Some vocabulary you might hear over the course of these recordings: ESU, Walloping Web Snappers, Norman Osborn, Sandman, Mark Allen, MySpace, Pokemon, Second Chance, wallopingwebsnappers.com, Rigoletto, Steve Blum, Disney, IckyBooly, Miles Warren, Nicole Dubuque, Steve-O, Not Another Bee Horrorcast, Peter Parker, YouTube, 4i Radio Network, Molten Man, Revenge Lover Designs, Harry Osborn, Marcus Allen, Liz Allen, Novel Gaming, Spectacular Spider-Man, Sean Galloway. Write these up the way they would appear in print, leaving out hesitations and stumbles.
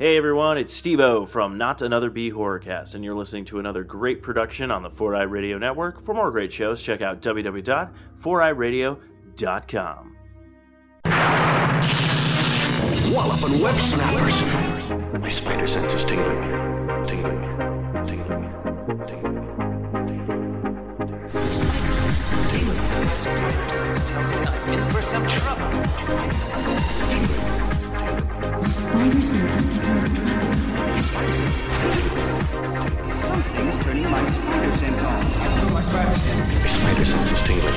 Hey everyone, it's Steve-O from Not Another Bee Horrorcast, and you're listening to another great production on the 4i Radio Network. For more great shows, check out www.4EyedRadio.com. Walloping Web Snappers! My spider sense is tingling. Tingling. Tingling. Tingling. Spider sense tingling. Spider sense tells me I'm in for some trouble. Spider sense tingling. My spider sense is picking up trouble. Something's turning my spider sense on. I feel my spider sense. My spider sense is tingling.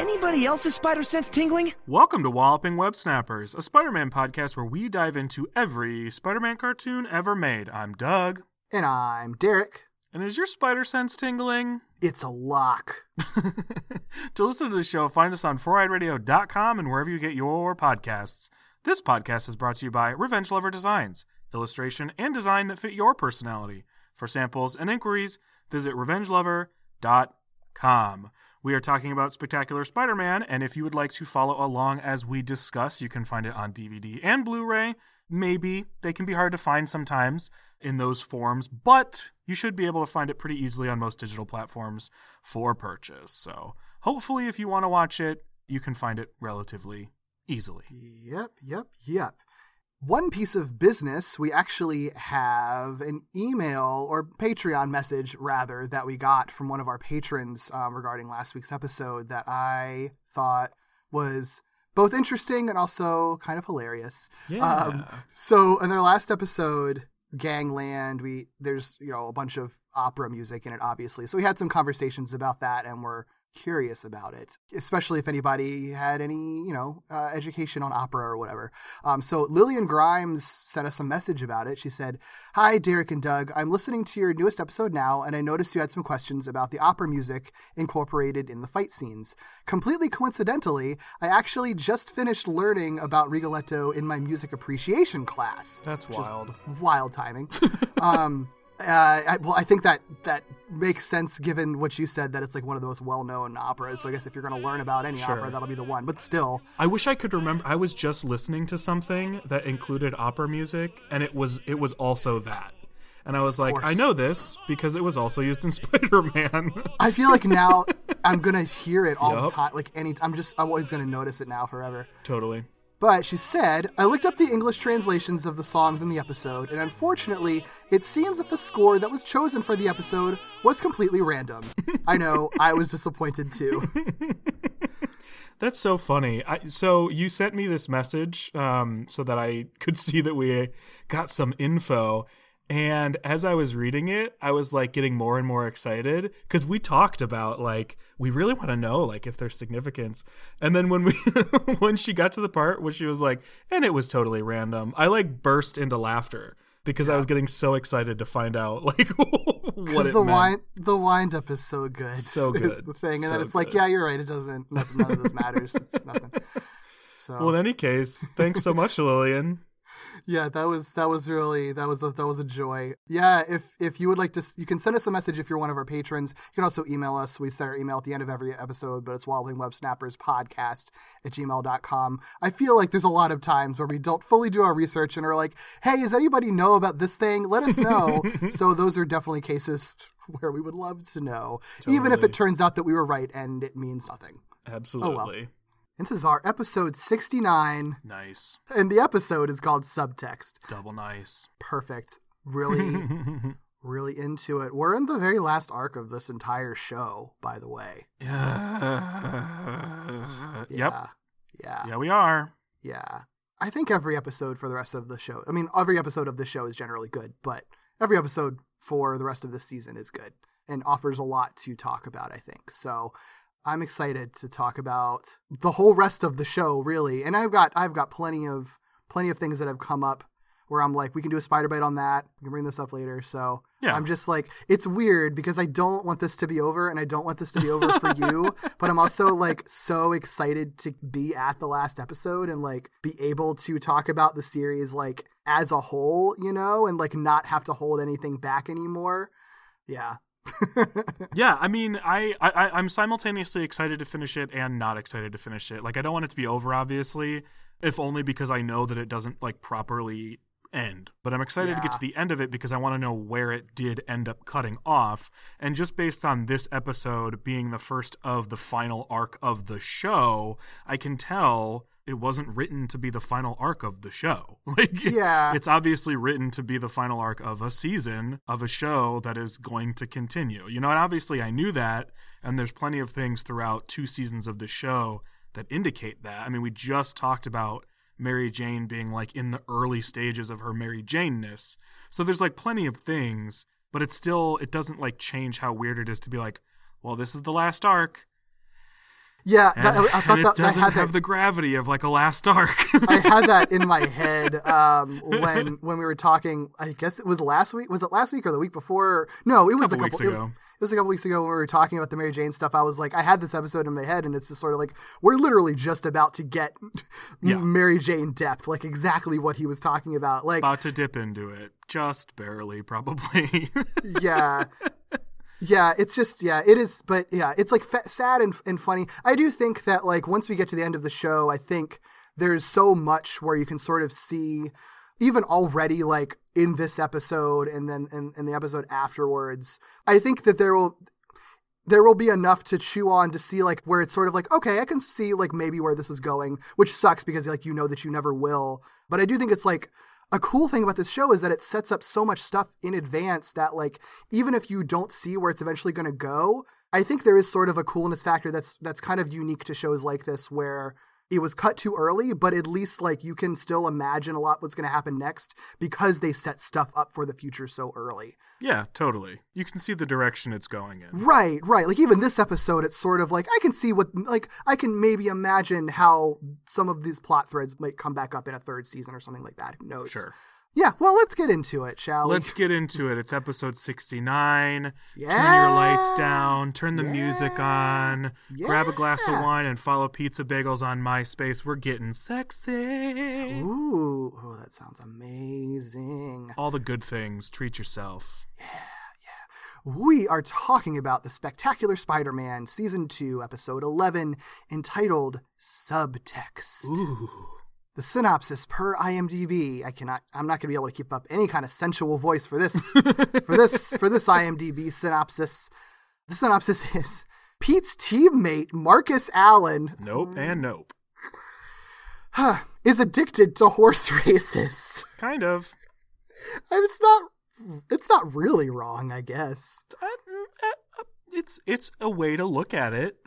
Anybody else's spider sense tingling? Welcome to Walloping Web Snappers, a Spider-Man podcast where we dive into every Spider-Man cartoon ever made. I'm Doug. And I'm Derek. And is your spider sense tingling? It's a lock. To listen to the show, find us on 4EyedRadio.com and wherever you get your podcasts. This podcast is brought to you by Revenge Lover Designs, illustration and design that fit your personality. For samples and inquiries, visit revengelover.com. We are talking about Spectacular Spider-Man, and if you would like to follow along as we discuss, you can find it on DVD and Blu-ray. Maybe. They can be hard to find sometimes in those forms, but you should be able to find it pretty easily on most digital platforms for purchase. So hopefully if you want to watch it, you can find it relatively easily. Yep. One piece of business, we actually have an email or Patreon message, rather, that we got from one of our patrons regarding last week's episode that I thought was both interesting and also kind of hilarious. Yeah. So in their last episode, Gangland, there's a bunch of opera music in it, obviously. So we had some conversations about that, and we're curious about it, especially if anybody had any education on opera or whatever. So Lillian Grimes sent us a message about it. She said, "Hi Derek and Doug, I'm listening to your newest episode now, and I noticed you had some questions about the opera music incorporated in the fight scenes. Completely coincidentally, I actually just finished learning about Rigoletto in my music appreciation class." That's wild timing. I think that makes sense given what you said, that it's like one of the most well-known operas. So I guess if you're going to learn about any opera, that'll be the one. But still, I wish I could remember. I was just listening to something that included opera music, and it was also that. And I was like, I know this because it was also used in Spider-Man. I feel like now I'm going to hear it all the time. Like I'm always going to notice it now forever. Totally. But she said, "I looked up the English translations of the songs in the episode, and unfortunately, it seems that the score that was chosen for the episode was completely random." I know, I was disappointed too. That's so funny. So you sent me this message so that I could see that we got some info. And as I was reading it, I was like getting more and more excited because we talked about we really want to know if there's significance. And then when she got to the part where she was like, "and it was totally random," I burst into laughter because I was getting so excited to find out what it meant. Because the wind up is so good. So good. It's the thing. And so then it's like, yeah, you're right. It doesn't, none of this matters. It's nothing. So. Well, in any case, thanks so much, Lillian. Yeah, that was really a joy. Yeah, if you would like to, you can send us a message if you're one of our patrons. You can also email us. We send our email at the end of every episode, but it's wallopingwebsnapperspodcast@gmail.com. I feel like there's a lot of times where we don't fully do our research and are like, "Hey, does anybody know about this thing? Let us know." So those are definitely cases where we would love to know, even if it turns out that we were right and it means nothing. Absolutely. Oh, well. And this is our episode 69. Nice. And the episode is called Subtext. Double nice. Perfect. Really, really into it. We're in the very last arc of this entire show, by the way. Yeah. Yep. Yeah. Yeah, we are. Yeah. I think every episode for the rest of the show, every episode of the show is generally good, but every episode for the rest of this season is good and offers a lot to talk about, I think. So I'm excited to talk about the whole rest of the show, really. And I've got plenty of things that have come up where I'm like, we can do a spider bite on that. We can bring this up later. So yeah. I'm just like, it's weird because I don't want this to be over, and I don't want this to be over for you. But I'm also so excited to be at the last episode and be able to talk about the series as a whole, and not have to hold anything back anymore. Yeah. Yeah, I'm simultaneously excited to finish it and not excited to finish it. I don't want it to be over, obviously, if only because I know that it doesn't properly end, but I'm excited to get to the end of it because I want to know where it did end up cutting off. And just based on this episode being the first of the final arc of the show, I can tell it wasn't written to be the final arc of the show. It's obviously written to be the final arc of a season of a show that is going to continue. You know, and obviously I knew that, and there's plenty of things throughout two seasons of the show that indicate that. I mean, we just talked about Mary Jane being like in the early stages of her Mary Jane-ness. So there's like plenty of things, but it's still, it doesn't like change how weird it is to be like, well, this is the last arc. Yeah, I thought that doesn't have the gravity of like a last arc. I had that in my head when we were talking. I guess it was last week. Was it last week or the week before? No, it was a couple weeks ago. It was a couple weeks ago when we were talking about the Mary Jane stuff. I was like, I had this episode in my head, and it's just sort of like we're literally just about to get Mary Jane depth, like exactly what he was talking about, like about to dip into it, just barely, probably. Yeah. Yeah, it's just, it is, but it's like sad and funny. I do think that like once we get to the end of the show, I think there's so much where you can sort of see even already like in this episode and then in the episode afterwards. I think that there will be enough to chew on to see like where it's sort of like, okay, I can see like maybe where this was going, which sucks because like, you know, that you never will. But I do think it's like, a cool thing about this show is that it sets up so much stuff in advance that like even if you don't see where it's eventually going to go, I think there is sort of a coolness factor that's kind of unique to shows like this where it was cut too early, but at least like you can still imagine a lot what's going to happen next because they set stuff up for the future so early. Yeah, totally. You can see the direction it's going in. Right. Like even this episode, it's sort of like I can see what like I can maybe imagine how some of these plot threads might come back up in a third season or something like that. Who knows? Sure. Yeah, well, let's get into it, shall we? Let's get into it. It's episode 69. Yeah. Turn your lights down. Turn the music on. Yeah. Grab a glass of wine and follow Pizza Bagels on MySpace. We're getting sexy. Ooh. Oh, that sounds amazing. All the good things. Treat yourself. Yeah. We are talking about The Spectacular Spider-Man, Season 2, Episode 11, entitled Subtext. Ooh. The synopsis per IMDb. I'm not going to be able to keep up any kind of sensual voice for this. for this IMDb synopsis. The synopsis is Pete's teammate Marcus Allen. Nope. Is addicted to horse races. Kind of. It's not really wrong, I guess. It's a way to look at it.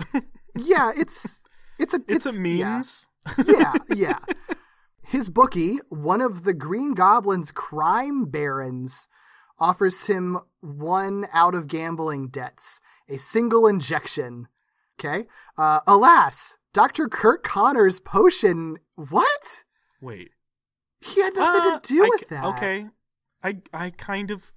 Yeah, it's a means. Yeah. His bookie, one of the Green Goblin's crime barons, offers him one out of gambling debts, a single injection. Okay. Alas, Dr. Kurt Connors' potion. What? Wait. He had nothing to do with that. Okay. I kind of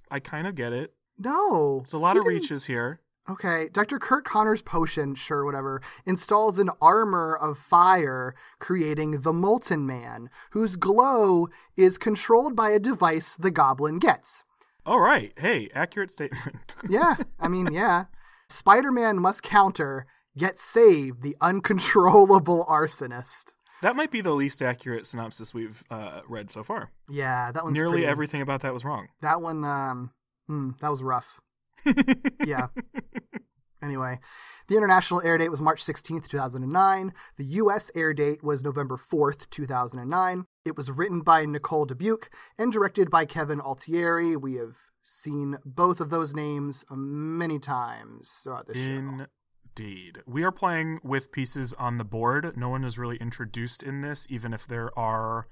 get it. No. It's a lot of reaches here. Okay, Dr. Kurt Connors' potion, sure, whatever, installs an armor of fire, creating the Molten Man, whose glow is controlled by a device the goblin gets. All right. Hey, accurate statement. Yeah. Spider-Man must counter, yet save the uncontrollable arsonist. That might be the least accurate synopsis we've read so far. Yeah, that one's Nearly everything about that was wrong. That one, that was rough. Yeah. Anyway, the international air date was March 16th, 2009. The U.S. air date was November 4th, 2009. It was written by Nicole Dubuque and directed by Kevin Altieri. We have seen both of those names many times throughout this show. Indeed. We are playing with pieces on the board. No one is really introduced in this, even if there are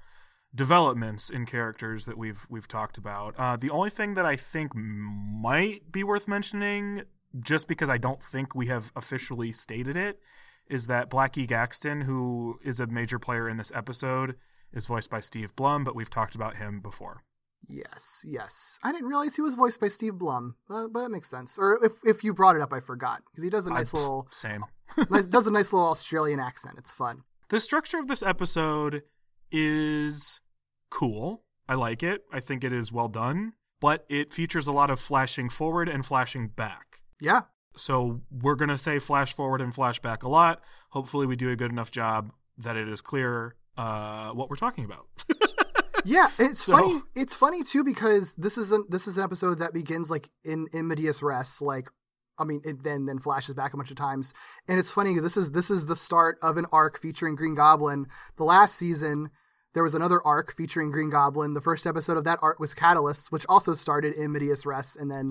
developments in characters that we've talked about. The only thing that I think might be worth mentioning, just because I don't think we have officially stated it, is that Blackie Gaxton, who is a major player in this episode, is voiced by Steve Blum, but we've talked about him before. Yes. I didn't realize he was voiced by Steve Blum, but it makes sense. Or if you brought it up, I forgot, because he does a nice little... Same. Does a nice little Australian accent. It's fun. The structure of this episode is cool. I like it. I think it is well done, but it features a lot of flashing forward and flashing back. Yeah. So we're going to say flash forward and flash back a lot. Hopefully we do a good enough job that it is clear what we're talking about. Yeah, it's funny. It's funny too because this is an episode that begins like in medias res. Like, I mean, it then flashes back a bunch of times, and it's funny. This is the start of an arc featuring Green Goblin. The last season, there was another arc featuring Green Goblin. The first episode of that arc was Catalysts, which also started in medias res, and then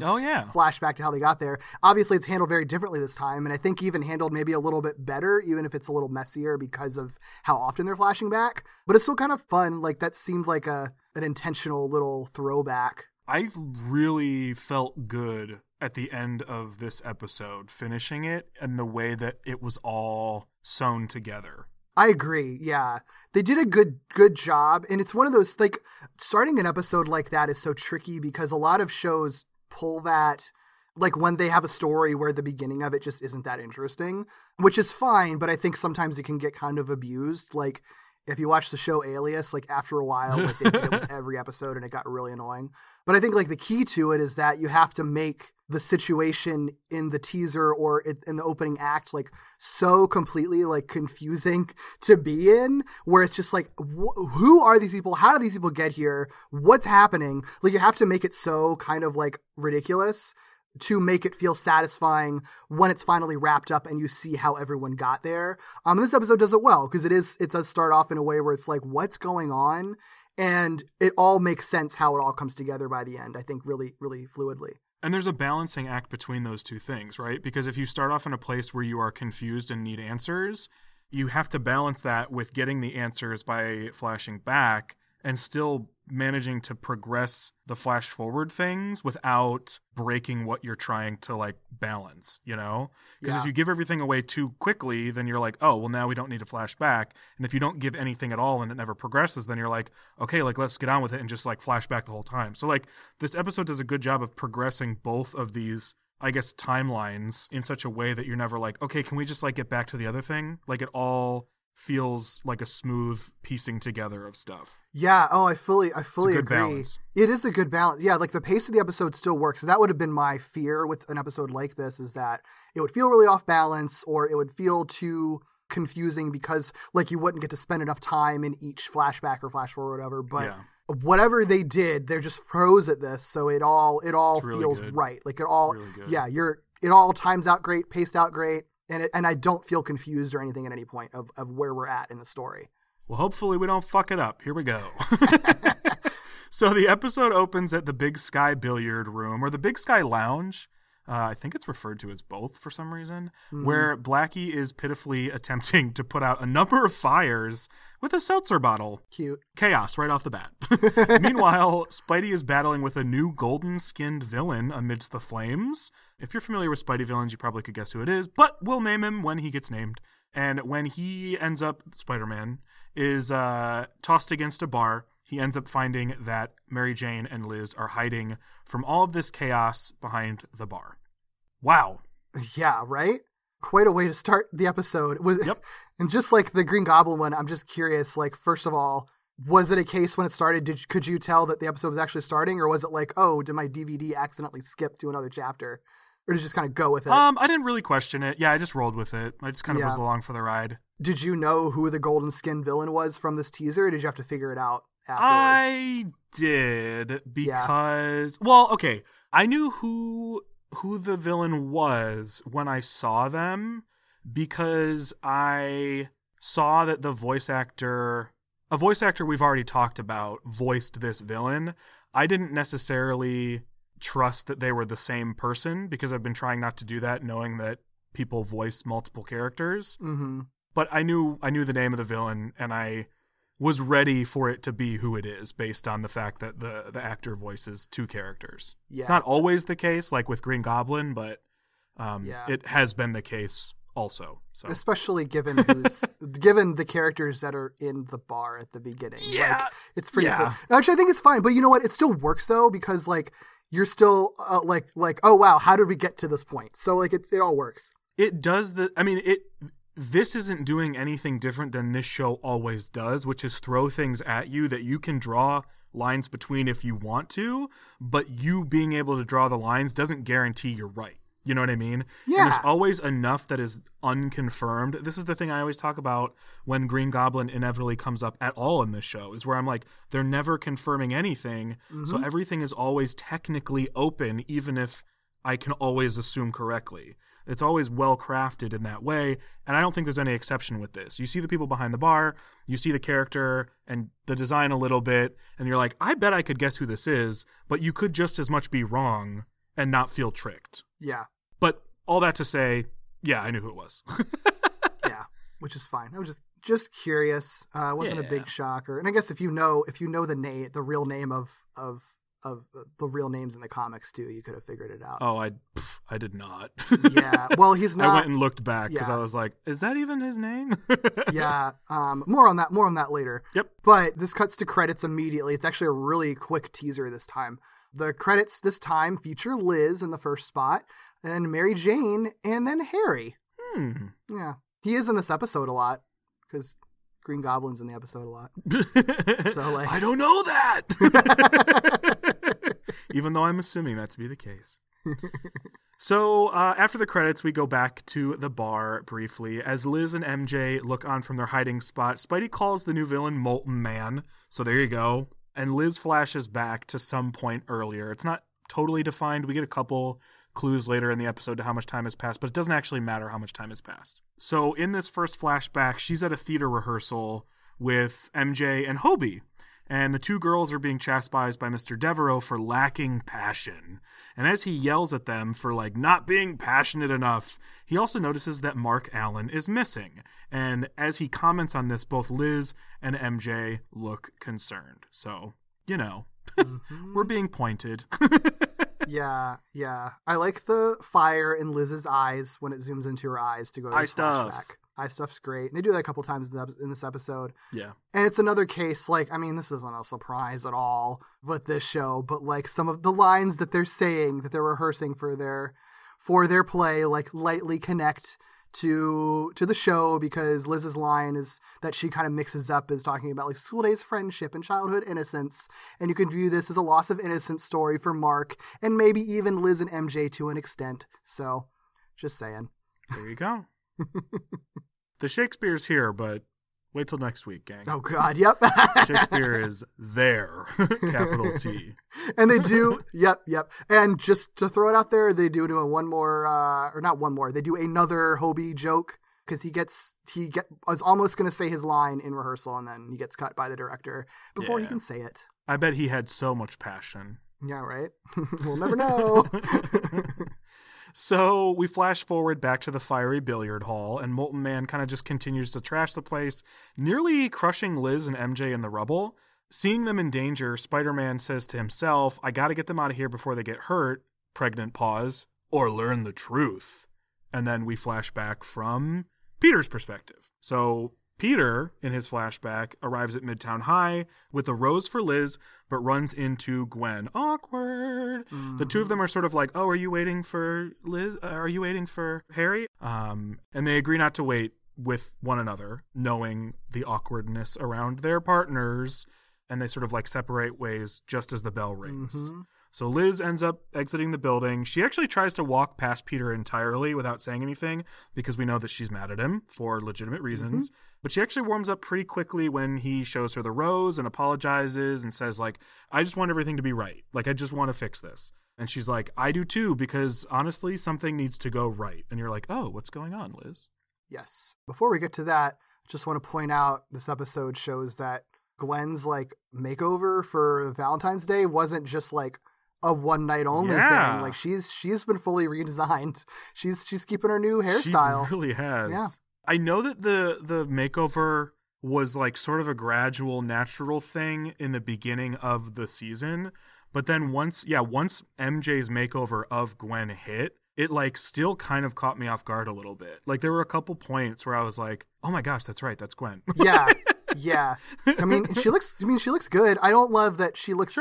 flash back to how they got there. Obviously, it's handled very differently this time, and I think even handled maybe a little bit better, even if it's a little messier because of how often they're flashing back. But it's still kind of fun. Like, that seemed like an intentional little throwback. I really felt good at the end of this episode, finishing it, and the way that it was all sewn together. I agree. Yeah, they did a good job. And it's one of those, like, starting an episode like that is so tricky because a lot of shows pull that, like, when they have a story where the beginning of it just isn't that interesting, which is fine. But I think sometimes it can get kind of abused. Like, if you watch the show Alias, like, after a while, like, they did it with every episode and it got really annoying. But I think, like, the key to it is that you have to make the situation in the teaser or in the opening act, like, so completely, like, confusing to be in, where it's just like, who are these people? How do these people get here? What's happening? Like, you have to make it so kind of, like, ridiculous to make it feel satisfying when it's finally wrapped up and you see how everyone got there. And this episode does it well because it does start off in a way where it's like, what's going on? And it all makes sense how it all comes together by the end, I think, really, really fluidly. And there's a balancing act between those two things, right? Because if you start off in a place where you are confused and need answers, you have to balance that with getting the answers by flashing back and still managing to progress the flash forward things without breaking what you're trying to, like, balance, you know? Because if you give everything away too quickly, then you're like, oh, well, now we don't need to flash back. And if you don't give anything at all and it never progresses, then you're like, okay, like, let's get on with it and just, like, flash back the whole time. So, like, this episode does a good job of progressing both of these, I guess, timelines in such a way that you're never like, okay, can we just, like, get back to the other thing? Like, it all feels like a smooth piecing together of stuff. Yeah. Oh, I fully agree. Balance. It is a good balance. Yeah. Like, the pace of the episode still works. That would have been my fear with an episode like this, is that it would feel really off balance or it would feel too confusing because, like, you wouldn't get to spend enough time in each flashback or flash forward or whatever. But whatever they did, they're just pros at this. So it all really feels good. Right. Like, it all, really good. Yeah, it all times out great, paced out great. And I don't feel confused or anything at any point of where we're at in the story. Well, hopefully we don't fuck it up. Here we go. So the episode opens at the Big Sky Billiard Room, or the Big Sky Lounge. I think it's referred to as both for some reason, where Blackie is pitifully attempting to put out a number of fires with a seltzer bottle. Cute. Chaos right off the bat. Meanwhile, Spidey is battling with a new golden-skinned villain amidst the flames. If you're familiar with Spidey villains, you probably could guess who it is, but we'll name him when he gets named. And when he ends up, Spider-Man, is tossed against a bar, he ends up finding that Mary Jane and Liz are hiding from all of this chaos behind the bar. Wow. Yeah, right? Quite a way to start the episode. Yep. And just like the Green Goblin one, I'm just curious, like, first of all, was it a case when it started? Could you tell that the episode was actually starting? Or was it like, oh, did my DVD accidentally skip to another chapter? Or did you just kind of go with it? I didn't really question it. Yeah, I just rolled with it. I just kind of was along for the ride. Did you know who the golden-skinned villain was from this teaser? Or did you have to figure it out afterwards? I did, because well, okay, I knew who the villain was when I saw them, because I saw that the voice actor we've already talked about voiced this villain. I didn't necessarily trust that they were the same person, because I've been trying not to do that, knowing that people voice multiple characters. But I knew the name of the villain, and I was ready for it to be who it is based on the fact that the actor voices two characters. Yeah. Not always the case, like with Green Goblin, but it has been the case also. So, especially given given the characters that are in the bar at the beginning. Yeah. Like, it's pretty cool. Actually, I think it's fine. But you know what? It still works, though, because, like, you're still like, oh, wow, how did we get to this point? So, like, it all works. It does the – I mean, it – this isn't doing anything different than this show always does, which is throw things at you that you can draw lines between if you want to, but you being able to draw the lines doesn't guarantee you're right. You know what I mean? Yeah. And there's always enough that is unconfirmed. This is the thing I always talk about when Green Goblin inevitably comes up at all in this show, is where I'm like, they're never confirming anything. Mm-hmm. So everything is always technically open, even if I can always assume correctly. It's always well-crafted in that way, and I don't think there's any exception with this. You see the people behind the bar, you see the character and the design a little bit, and you're like, I bet I could guess who this is, but you could just as much be wrong and not feel tricked. Yeah. But all that to say, yeah, I knew who it was. Yeah, which is fine. I was just curious. It wasn't a big shocker. And I guess if you know the real name of the real names in the comics too, you could have figured it out. Oh, I did not. Yeah. Well, he's not. I went and looked back because I was like, is that even his name? Yeah. More on that later. Yep. But this cuts to credits immediately. It's actually a really quick teaser this time. The credits this time feature Liz in the first spot, and Mary Jane, and then Harry. Hmm. Yeah. He is in this episode a lot because Green Goblin's in the episode a lot. So like, I don't know that. Even though I'm assuming that to be the case. So after the credits, we go back to the bar briefly. As Liz and MJ look on from their hiding spot, Spidey calls the new villain Molten Man. So there you go. And Liz flashes back to some point earlier. It's not totally defined. We get a couple clues later in the episode to how much time has passed, but it doesn't actually matter how much time has passed. So in this first flashback, she's at a theater rehearsal with MJ and Hobie, and the two girls are being chastised by Mr. Devereaux for lacking passion. And as he yells at them for like not being passionate enough, he also notices that Mark Allen is missing. And as he comments on this, both Liz and MJ look concerned. So, you know, we're being pointed. Yeah. I like the fire in Liz's eyes when it zooms into her eyes to go to the flashback. Eye stuff's great. And they do that a couple times in this episode. Yeah. And it's another case, like, I mean, this isn't a surprise at all with this show, but like some of the lines that they're saying, that they're rehearsing for their play, like lightly connect to the show, because Liz's line is that she kind of mixes up is talking about like school days, friendship, and childhood innocence. And you can view this as a loss of innocence story for Mark, and maybe even Liz and MJ to an extent. So just saying. There you go. The Shakespeare's here, but wait till next week, gang. Oh, God, yep. Shakespeare is there, capital T. And they do, yep. And just to throw it out there, they do they do another Hobie joke, because I was almost going to say his line in rehearsal, and then he gets cut by the director before he can say it. I bet he had so much passion. Yeah, right? We'll never know. So we flash forward back to the fiery billiard hall, and Molten Man kind of just continues to trash the place, nearly crushing Liz and MJ in the rubble. Seeing them in danger, Spider-Man says to himself, I gotta get them out of here before they get hurt, pregnant pause, or learn the truth. And then we flash back from Peter's perspective. So Peter, in his flashback, arrives at Midtown High with a rose for Liz, but runs into Gwen. Awkward. Mm-hmm. The two of them are sort of like, oh, are you waiting for Liz? Are you waiting for Harry? And they agree not to wait with one another, knowing the awkwardness around their partners. And they sort of like separate ways just as the bell rings. Mm-hmm. So Liz ends up exiting the building. She actually tries to walk past Peter entirely without saying anything, because we know that she's mad at him for legitimate reasons. Mm-hmm. But she actually warms up pretty quickly when he shows her the rose and apologizes and says, like, I just want everything to be right. Like, I just want to fix this. And she's like, I do too, because honestly, something needs to go right. And you're like, oh, what's going on, Liz? Yes. Before we get to that, I just want to point out this episode shows that Gwen's, like, makeover for Valentine's Day wasn't just, like, a one night only thing. Like she's been fully redesigned. She's keeping her new hairstyle. She really has. Yeah. I know that the makeover was like sort of a gradual natural thing in the beginning of the season, but then once MJ's makeover of Gwen hit, it like still kind of caught me off guard a little bit. Like there were a couple points where I was like, "Oh my gosh, that's right. That's Gwen." Yeah. Yeah. She looks good. I don't love that she looks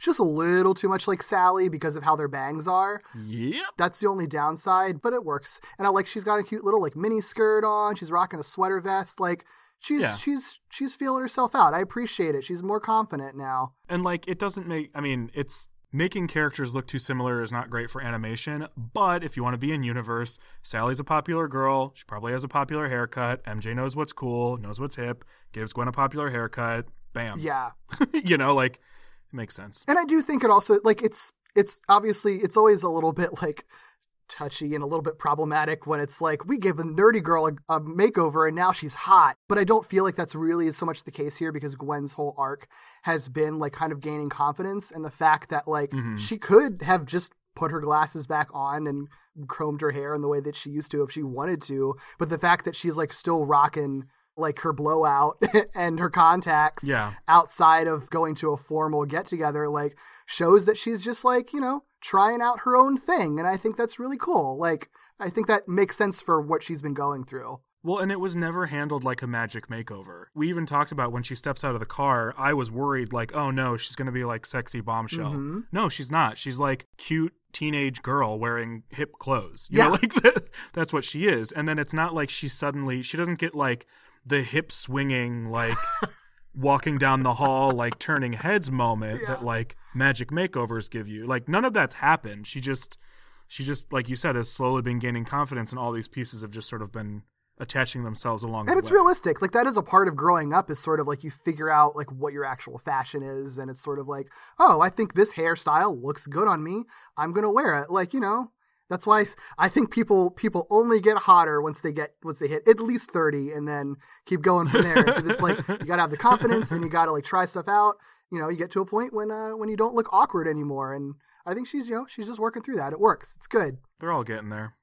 just a little too much like Sally because of how their bangs are. Yep. That's the only downside, but it works. And I like she's got a cute little like mini skirt on. She's rocking a sweater vest. Like she's feeling herself out. I appreciate it. She's more confident now. And like it doesn't make it's Making characters look too similar is not great for animation, but if you want to be in universe, Sally's a popular girl, she probably has a popular haircut, MJ knows what's cool, knows what's hip, gives Gwen a popular haircut, bam. Yeah. You know, like, it makes sense. And I do think it also, like, it's obviously, it's always a little bit, like, touchy and a little bit problematic when it's like, we give a nerdy girl a makeover and now she's hot. But I don't feel like that's really so much the case here, because Gwen's whole arc has been like kind of gaining confidence, and the fact that like she could have just put her glasses back on and chromed her hair in the way that she used to if she wanted to. But the fact that she's like still rocking like her blowout and her contacts outside of going to a formal get together, like shows that she's just like, you know, trying out her own thing. And I think that's really cool. Like, I think that makes sense for what she's been going through. Well, and it was never handled like a magic makeover. We even talked about when she steps out of the car, I was worried like, oh no, she's going to be like sexy bombshell. No, she's not. She's like cute teenage girl wearing hip clothes. You know, like that's what she is. And then it's not like she suddenly, she doesn't get like the hip swinging, like walking down the hall, like turning heads moment that like magic makeovers give you. Like none of that's happened. She just, like you said, has slowly been gaining confidence, and all these pieces have just sort of been attaching themselves along the way. And it's realistic. Like that is a part of growing up, is sort of like you figure out like what your actual fashion is. And it's sort of like, oh, I think this hairstyle looks good on me, I'm going to wear it. Like, you know. That's why I think people only get hotter once they hit at least 30, and then keep going from there, because it's like you gotta have the confidence and you gotta like try stuff out. You know, you get to a point when you don't look awkward anymore, and I think she's just working through that. It works. It's good. They're all getting there.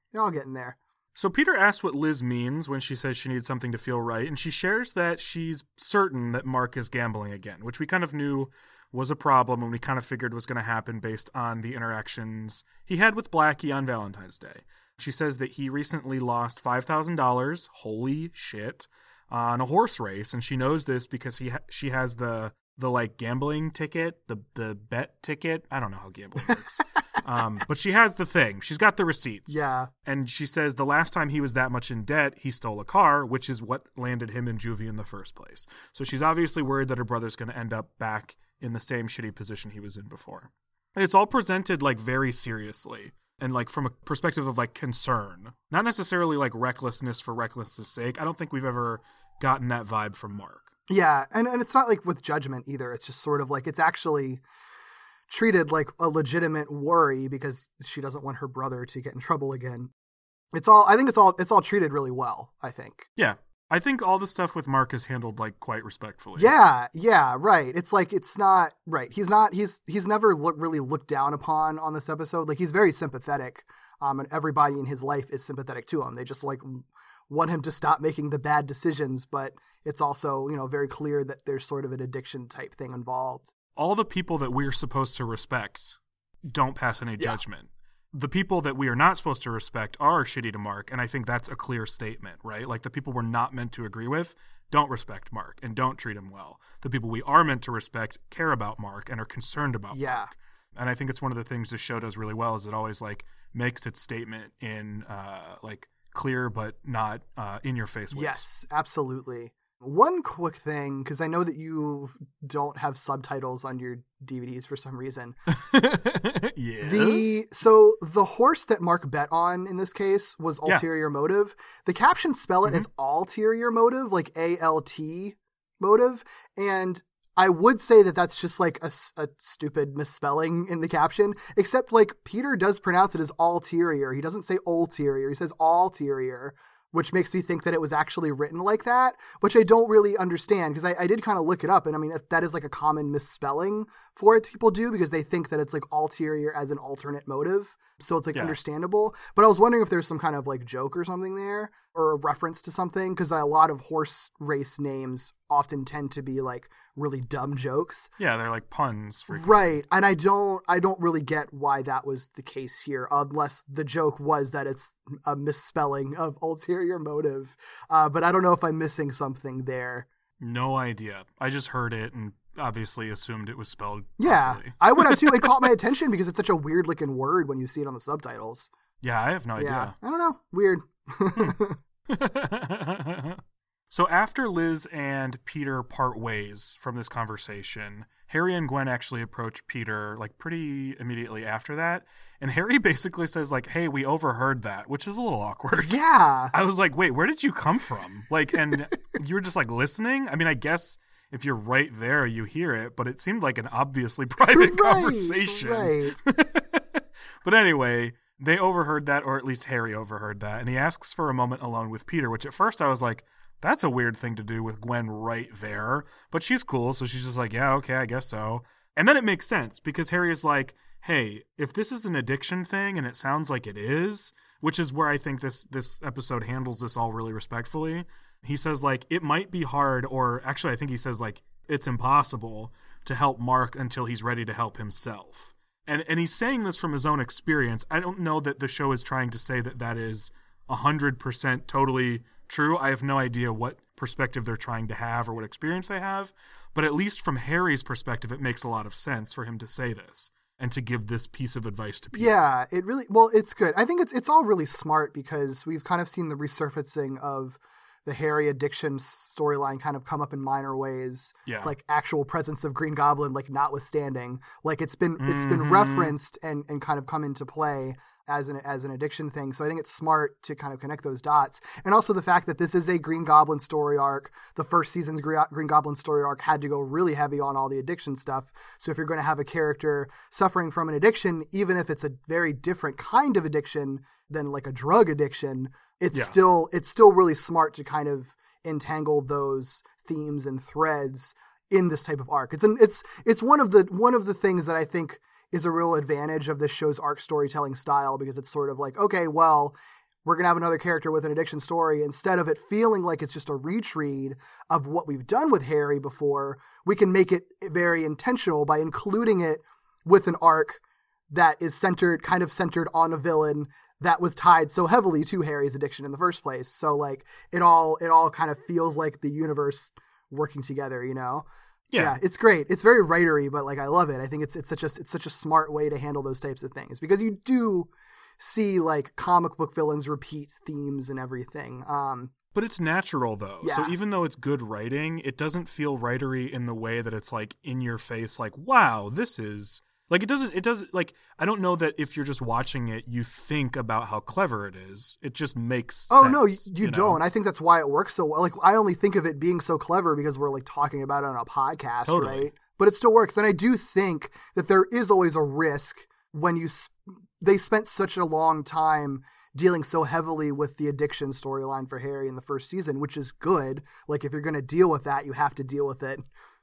So Peter asks what Liz means when she says she needs something to feel right, and she shares that she's certain that Mark is gambling again, which we kind of knew was a problem and we kind of figured was going to happen based on the interactions he had with Blackie on Valentine's Day. She says that he recently lost $5,000, holy shit, on a horse race, and she knows this because she has the like gambling ticket, the bet ticket. I don't know how gambling works. But she has the thing. She's got the receipts. Yeah. And she says the last time he was that much in debt, he stole a car, which is what landed him in juvie in the first place. So she's obviously worried that her brother's going to end up back in the same shitty position he was in before. And it's all presented like very seriously and like from a perspective of like concern, not necessarily like recklessness for recklessness' sake. I don't think we've ever gotten that vibe from Mark. Yeah. And it's not like with judgment either. It's just sort of like, it's actually treated like a legitimate worry because she doesn't want her brother to get in trouble again. I think it's all treated really well, I think. Yeah. I think all the stuff with Mark is handled like quite respectfully. Yeah, right. It's like, it's not right. He's never really looked down upon on this episode. Like he's very sympathetic, and everybody in his life is sympathetic to him. They just like want him to stop making the bad decisions, but it's also, you know, very clear that there's sort of an addiction type thing involved. All the people that we're supposed to respect don't pass any judgment. The people that we are not supposed to respect are shitty to Mark, and I think that's a clear statement, right? Like the people we're not meant to agree with don't respect Mark and don't treat him well. The people we are meant to respect care about Mark and are concerned about Mark. And I think it's one of the things this show does really well, is it always like makes its statement in like clear but not in your face ways. Yes, absolutely. One quick thing, because I know that you don't have subtitles on your DVDs for some reason. Yes. So the horse that Mark bet on in this case was ulterior motive. The captions spell it as ulterior motive, like A-L-T motive. And I would say that that's just like a stupid misspelling in the caption, except like Peter does pronounce it as ulterior. He doesn't say ulterior. He says ulterior, which makes me think that it was actually written like that, which I don't really understand, because I did kind of look it up. And I mean, if that is like a common misspelling for it, people do, because they think that it's like ulterior as an alternate motive. So it's like understandable. But I was wondering if there's some kind of like joke or something there, or a reference to something, because a lot of horse race names often tend to be like really dumb jokes. Yeah, they're like puns. Frequently. Right. And I don't really get why that was the case here, unless the joke was that it's a misspelling of ulterior motive. But I don't know if I'm missing something there. No idea. I just heard it and obviously assumed it was spelled properly. I would have too. It caught my attention because it's such a weird looking word when you see it on the subtitles. Yeah, I have no idea. I don't know. Weird. So after Liz and Peter part ways from this conversation, Harry and Gwen actually approach Peter like pretty immediately after that. And Harry basically says like, hey, we overheard that, which is a little awkward. Yeah. I was like, wait, where did you come from? Like, and you were just like listening. I mean, I guess if you're right there, you hear it, but it seemed like an obviously private conversation. Right. But anyway, they overheard that, or at least Harry overheard that. And he asks for a moment alone with Peter, which at first I was like, that's a weird thing to do with Gwen right there. But she's cool, so she's just like, yeah, okay, I guess so. And then it makes sense because Harry is like, hey, if this is an addiction thing, and it sounds like it is, which is where I think this episode handles this all really respectfully. He says, like, it might be hard, or actually I think he says, like, it's impossible to help Mark until he's ready to help himself. And he's saying this from his own experience. I don't know that the show is trying to say that that is 100% totally true. I have no idea what perspective they're trying to have or what experience they have, but at least from Harry's perspective, it makes a lot of sense for him to say this and to give this piece of advice to people. Yeah, it really, well, it's good. I think it's all really smart because we've kind of seen the resurfacing of the Harry addiction storyline kind of come up in minor ways, yeah. Like actual presence of Green Goblin, like notwithstanding, like it's been referenced and kind of come into play as an addiction thing. So I think it's smart to kind of connect those dots. And also the fact that this is a Green Goblin story arc. The first season's Green Goblin story arc had to go really heavy on all the addiction stuff. So if you're going to have a character suffering from an addiction, even if it's a very different kind of addiction than like a drug addiction, it's still really smart to kind of entangle those themes and threads in this type of arc. It's one of the things that I think is a real advantage of this show's arc storytelling style, because it's sort of like, okay, well, we're going to have another character with an addiction story. Instead of it feeling like it's just a retread of what we've done with Harry before, we can make it very intentional by including it with an arc that is centered on a villain that was tied so heavily to Harry's addiction in the first place. So like it all kind of feels like the universe working together, you know? Yeah, it's great. It's very writery, but like I love it. I think it's such a smart way to handle those types of things, because you do see like comic book villains repeat themes and everything. But it's natural though. Yeah. So even though it's good writing, it doesn't feel writery in the way that it's like in your face, like, wow, this is like, it doesn't like, I don't know that if you're just watching it, you think about how clever it is. It just makes sense. Oh, no, you don't. I think that's why it works so well. Like, I only think of it being so clever because we're like talking about it on a podcast, totally. Right? But it still works. And I do think that there is always a risk when they spent such a long time dealing so heavily with the addiction storyline for Harry in the first season, which is good. Like, if you're going to deal with that, you have to deal with it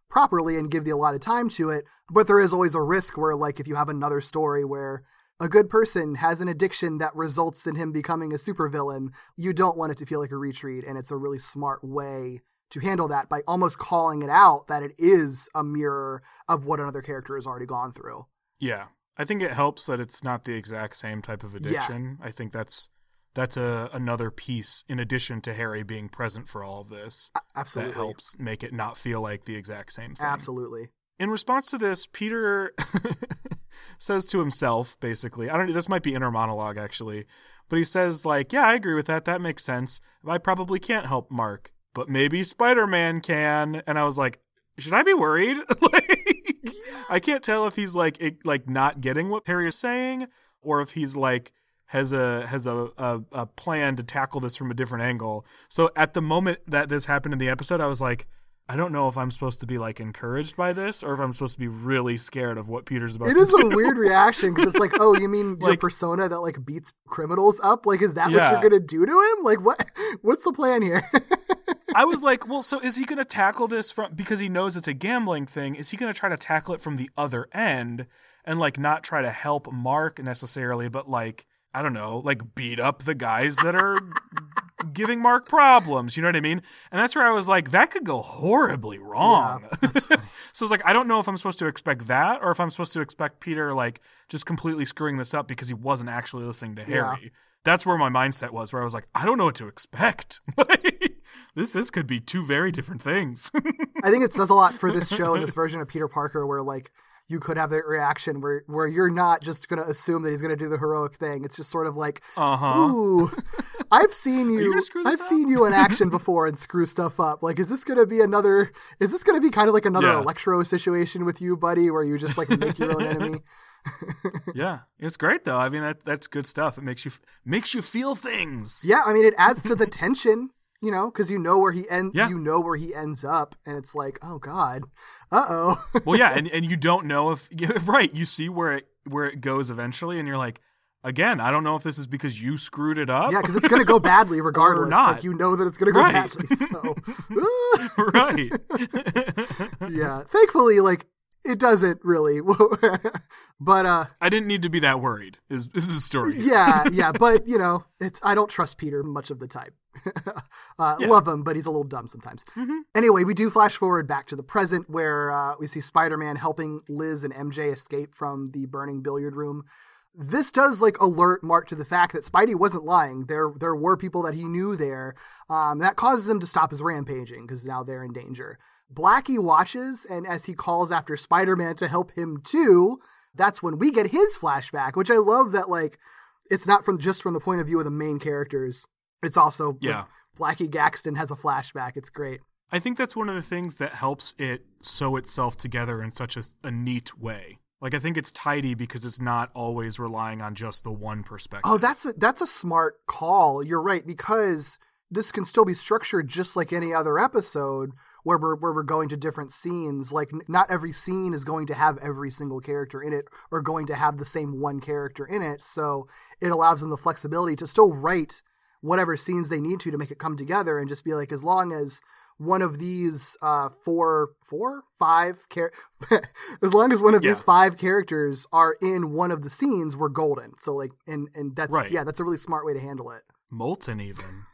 properly and give the allotted time to it. But there is always a risk where, like, if you have another story where a good person has an addiction that results in him becoming a supervillain, you don't want it to feel like a retread. And it's a really smart way to handle that by almost calling it out that it is a mirror of what another character has already gone through. Yeah. I think it helps that it's not the exact same type of addiction. Yeah. I think that's another piece in addition to Harry being present for all of this. Absolutely. That helps make it not feel like the exact same thing. Absolutely. In response to this, Peter says to himself, basically, I don't know, this might be inner monologue actually, but he says like, yeah, I agree with that. That makes sense. I probably can't help Mark, but maybe Spider-Man can. And I was like, should I be worried? Like, yeah. I can't tell if he's like, not getting what Harry is saying, or if he's like, has a plan to tackle this from a different angle. So at the moment that this happened in the episode, I was like, I don't know if I'm supposed to be like encouraged by this or if I'm supposed to be really scared of what Peter's about to do. It is a weird reaction, because it's like, oh, you mean like, your persona that like beats criminals up? Like, is that what you're going to do to him? Like, what's the plan here? I was like, well, so is he going to tackle this from, because he knows it's a gambling thing, is he going to try to tackle it from the other end and like not try to help Mark necessarily, but like, I don't know, like beat up the guys that are giving Mark problems. You know what I mean? And that's where I was like, that could go horribly wrong. Yeah, that's funny. So it's like, I don't know if I'm supposed to expect that or if I'm supposed to expect Peter like just completely screwing this up because he wasn't actually listening to Harry. That's where my mindset was, where I was like, I don't know what to expect. This could be two very different things. I think it says a lot for this show and this version of Peter Parker where like, you could have that reaction where you're not just going to assume that he's going to do the heroic thing. It's just sort of like, ooh, I've seen you. I've seen you in action before and screw stuff up. Like, is this going to be another? Is this going to be kind of like another Electro situation with you, buddy, where you just like make your own enemy? Yeah, it's great though. I mean, that's good stuff. It makes you feel things. Yeah, I mean, it adds to the tension. You know, because you know where he ends up, and it's like, oh God, uh-oh. Well, yeah, and you don't know if right. You see where it goes eventually, and you're like, again, I don't know if this is because you screwed it up. Yeah, because it's going to go badly regardless. Or not. Like, you know that it's going to go badly. So right. Yeah. Thankfully, like, it doesn't really, but I didn't need to be that worried. This is a story? Yeah, but you know, I don't trust Peter much of the time. Love him, but he's a little dumb sometimes. Mm-hmm. Anyway, we do flash forward back to the present, where we see Spider-Man helping Liz and MJ escape from the burning billiard room. This does like alert Mark to the fact that Spidey wasn't lying. There were people that he knew there. That causes him to stop his rampaging because now they're in danger. Blackie watches, and as he calls after Spider-Man to help him too, that's when we get his flashback, which I love that, like, it's not just from the point of view of the main characters. It's also like, Blackie Gaxton has a flashback. It's great. I think that's one of the things that helps it sew itself together in such a neat way. Like, I think it's tidy because it's not always relying on just the one perspective. Oh, that's a smart call. You're right, because this can still be structured just like any other episode where we're going to different scenes. Like, not every scene is going to have every single character in it or going to have the same one character in it. So it allows them the flexibility to still write whatever scenes they need to make it come together and just be like, as long as one of these these five characters are in one of the scenes, we're golden. So like, and that's, that's a really smart way to handle it. Molten even.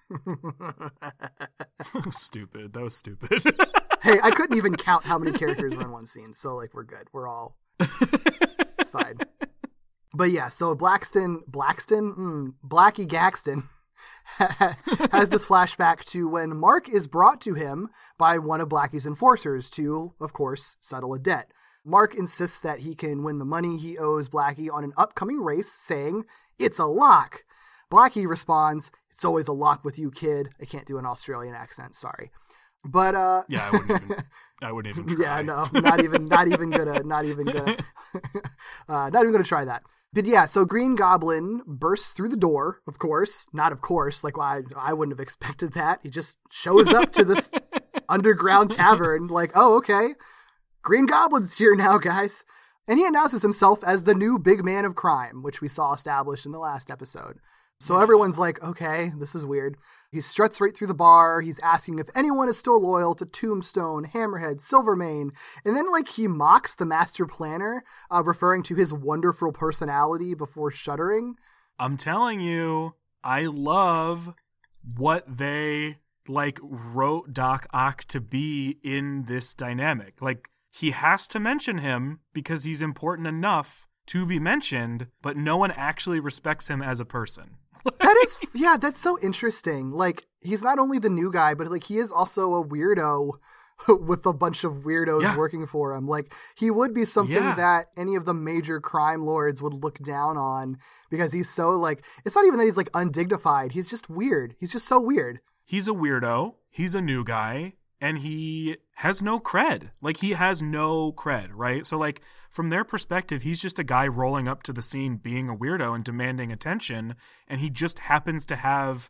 Stupid. That was stupid. Hey, I couldn't even count how many characters were in one scene. So like, we're good. We're all it's fine. But yeah, so Blackie Gaxton has this flashback to when Mark is brought to him by one of Blackie's enforcers to, of course, settle a debt. Mark insists that he can win the money he owes Blackie on an upcoming race, saying, "It's a lock." Blackie responds, "It's always a lock with you, kid." I can't do an Australian accent, sorry. But yeah, I wouldn't even try. Yeah, no, not even gonna try that. But yeah, so Green Goblin bursts through the door, of course. Not of course, like, well, I wouldn't have expected that. He just shows up to this underground tavern, like, oh, okay, Green Goblin's here now, guys. And he announces himself as the new big man of crime, which we saw established in the last episode. So everyone's like, okay, this is weird. He struts right through the bar. He's asking if anyone is still loyal to Tombstone, Hammerhead, Silvermane. And then, like, he mocks the master planner, referring to his wonderful personality before shuddering. I'm telling you, I love what they, like, wrote Doc Ock to be in this dynamic. Like, he has to mention him because he's important enough to be mentioned, but no one actually respects him as a person. That is, yeah, that's so interesting. Like, he's not only the new guy, but like, he is also a weirdo with a bunch of weirdos working for him. Like, he would be something that any of the major crime lords would look down on because he's so, like, it's not even that he's like undignified. He's just weird. He's just so weird. He's a weirdo. He's a new guy. And he has no cred. Like, he has no cred, right? So, like, from their perspective, he's just a guy rolling up to the scene being a weirdo and demanding attention, and he just happens to have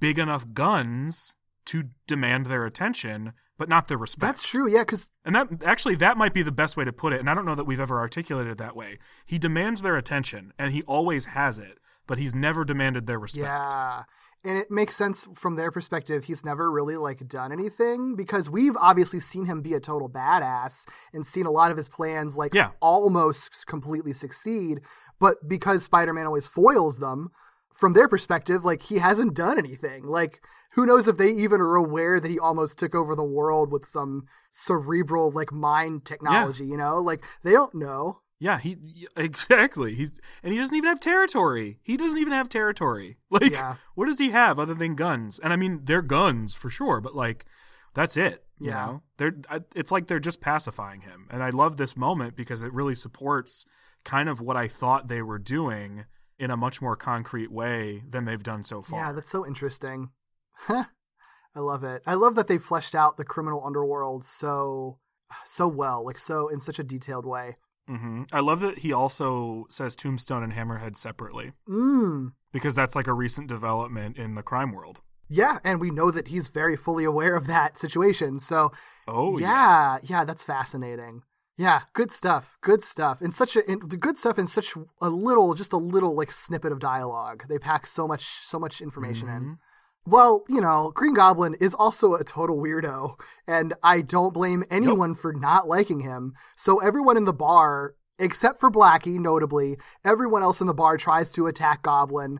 big enough guns to demand their attention, but not their respect. That's true, yeah, because... And that might be the best way to put it, and I don't know that we've ever articulated it that way. He demands their attention, and he always has it, but he's never demanded their respect. Yeah. And it makes sense from their perspective. He's never really, like, done anything because we've obviously seen him be a total badass and seen a lot of his plans, like, almost completely succeed. But because Spider-Man always foils them, from their perspective, like, he hasn't done anything. Like, who knows if they even are aware that he almost took over the world with some cerebral, like, mind technology, you know? Like, they don't know. Yeah, exactly. He doesn't even have territory. He doesn't even have territory. Like, what does he have other than guns? And I mean, they're guns for sure, but like, that's it. You know, it's like they're just pacifying him. And I love this moment because it really supports kind of what I thought they were doing in a much more concrete way than they've done so far. Yeah, that's so interesting. I love it. I love that they fleshed out the criminal underworld so well, like so in such a detailed way. Mm-hmm. I love that he also says Tombstone and Hammerhead separately, because that's like a recent development in the crime world. Yeah, and we know that he's very fully aware of that situation. So, yeah, that's fascinating. Yeah, good stuff. And good stuff in such a little, just a little like snippet of dialogue. They pack so much information in. Well, you know, Green Goblin is also a total weirdo, and I don't blame anyone for not liking him. So everyone in the bar, except for Blackie, notably, everyone else in the bar tries to attack Goblin.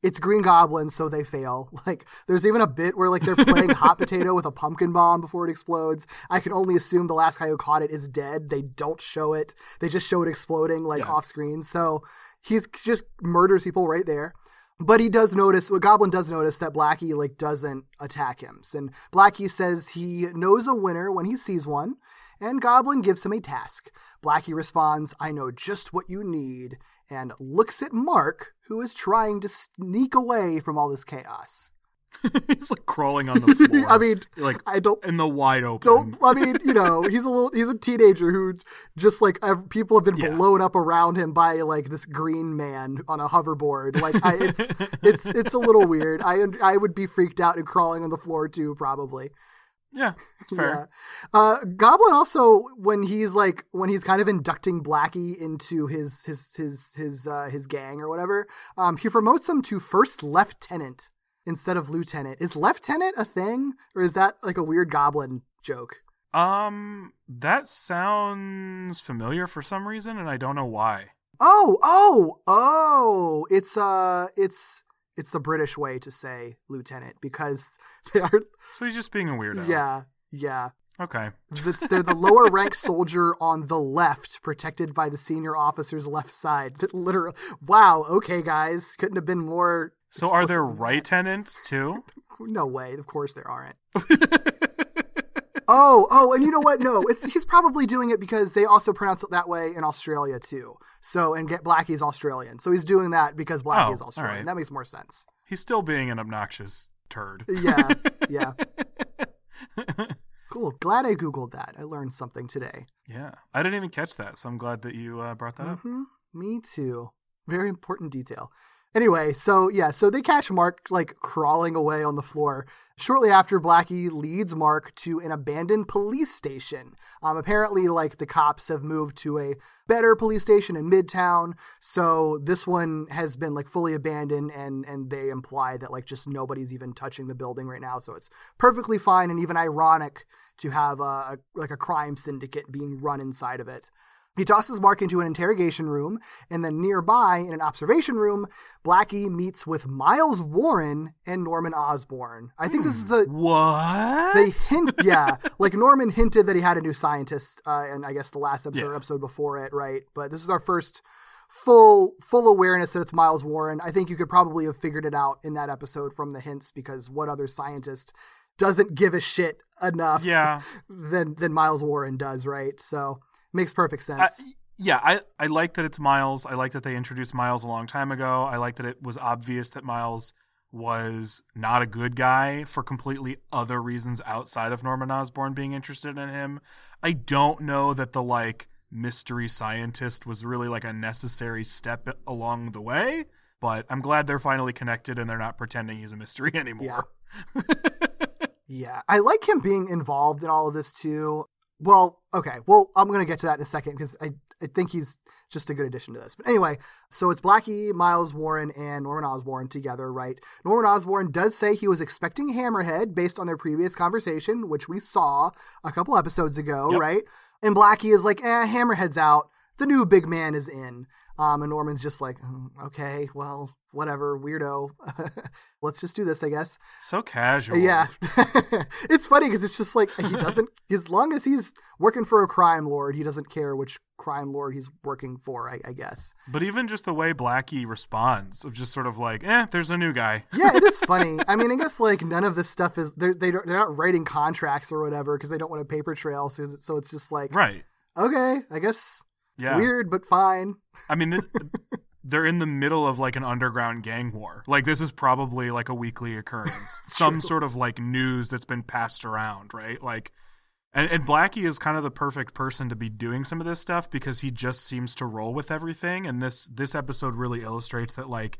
It's Green Goblin, so they fail. Like, there's even a bit where, like, they're playing hot potato with a pumpkin bomb before it explodes. I can only assume the last guy who caught it is dead. They don't show it. They just show it exploding, like, off screen. So he just murders people right there. But he does notice, Goblin does notice that Blackie, like, doesn't attack him. And Blackie says he knows a winner when he sees one, and Goblin gives him a task. Blackie responds, "I know just what you need," and looks at Mark, who is trying to sneak away from all this chaos. He's like crawling on the floor. I mean, like I don't in the wide open. I mean, you know, he's a teenager who just like people have been blown up around him by like this green man on a hoverboard. Like it's a little weird. I would be freaked out and crawling on the floor too, probably. Yeah, it's fair. Yeah. Goblin also, when he's kind of inducting Blackie into his gang or whatever, he promotes him to first lieutenant instead of lieutenant. Is lieutenant a thing, or is that like a weird Goblin joke? That sounds familiar for some reason, and I don't know why. Oh! It's the British way to say lieutenant because they are. So he's just being a weirdo. Yeah. Okay. They're the lower ranked soldier on the left, protected by the senior officer's left side. Literally. Wow. Okay, guys. Couldn't have been more. So are there right-tenants too? No way. Of course there aren't. Oh, and you know what? No, he's probably doing it because they also pronounce it that way in Australia too. So, Blackie's Australian. So he's doing that because Blackie is Australian. Right. That makes more sense. He's still being an obnoxious turd. Yeah. Cool. Glad I Googled that. I learned something today. Yeah. I didn't even catch that. So I'm glad that you brought that up. Me too. Very important detail. Anyway, so they catch Mark, like, crawling away on the floor. Shortly after, Blackie leads Mark to an abandoned police station. Apparently, like, the cops have moved to a better police station in Midtown, so this one has been, like, fully abandoned, and they imply that, like, just nobody's even touching the building right now, so it's perfectly fine and even ironic to have, a crime syndicate being run inside of it. He tosses Mark into an interrogation room, and then nearby, in an observation room, Blackie meets with Miles Warren and Norman Osborn. I think this is the... What? They hint, yeah. Like, Norman hinted that he had a new scientist, and I guess the last episode or episode before it, right? But this is our first full awareness that it's Miles Warren. I think you could probably have figured it out in that episode from the hints, because what other scientist doesn't give a shit enough than Miles Warren does, right? So... Makes perfect sense. I like that it's Miles. I like that they introduced Miles a long time ago. I like that it was obvious that Miles was not a good guy for completely other reasons outside of Norman Osborn being interested in him. I don't know that the, like, mystery scientist was really, like, a necessary step along the way, but I'm glad they're finally connected and they're not pretending he's a mystery anymore. Yeah. Yeah. I like him being involved in all of this, too. Well, okay. Well, I'm going to get to that in a second because I think he's just a good addition to this. But anyway, so it's Blackie, Miles Warren, and Norman Osborn together, right? Norman Osborn does say he was expecting Hammerhead based on their previous conversation, which we saw a couple episodes ago, right? And Blackie is like, Hammerhead's out. The new big man is in. And Norman's just like, okay, well, whatever, weirdo. Let's just do this, I guess. So casual. Yeah. It's funny because it's just like he doesn't, as long as he's working for a crime lord, he doesn't care which crime lord he's working for, I guess. But even just the way Blackie responds of just sort of like, there's a new guy. Yeah, it is funny. I mean, I guess like none of this stuff is, they're not writing contracts or whatever because they don't want a paper trail. So it's just like, right. Okay, I guess. Yeah. Weird, but fine. I mean, they're in the middle of like an underground gang war. Like this is probably like a weekly occurrence, some sort of like news that's been passed around, right? Like, and Blackie is kind of the perfect person to be doing some of this stuff because he just seems to roll with everything. And this episode really illustrates that like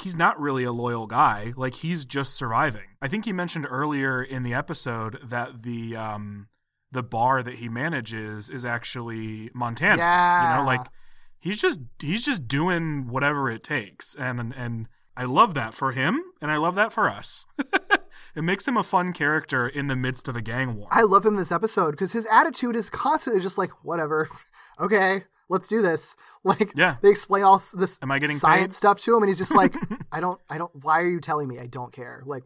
he's not really a loyal guy. Like he's just surviving. I think he mentioned earlier in the episode that the bar that he manages is actually Montana's. Yeah. You know, like he's just doing whatever it takes. And I love that for him and I love that for us. It makes him a fun character in the midst of a gang war. I love him this episode because his attitude is constantly just like, whatever. Okay, let's do this. Like, yeah. They explain all this science stuff to him, and he's just like, I don't, why are you telling me? I don't care. Like,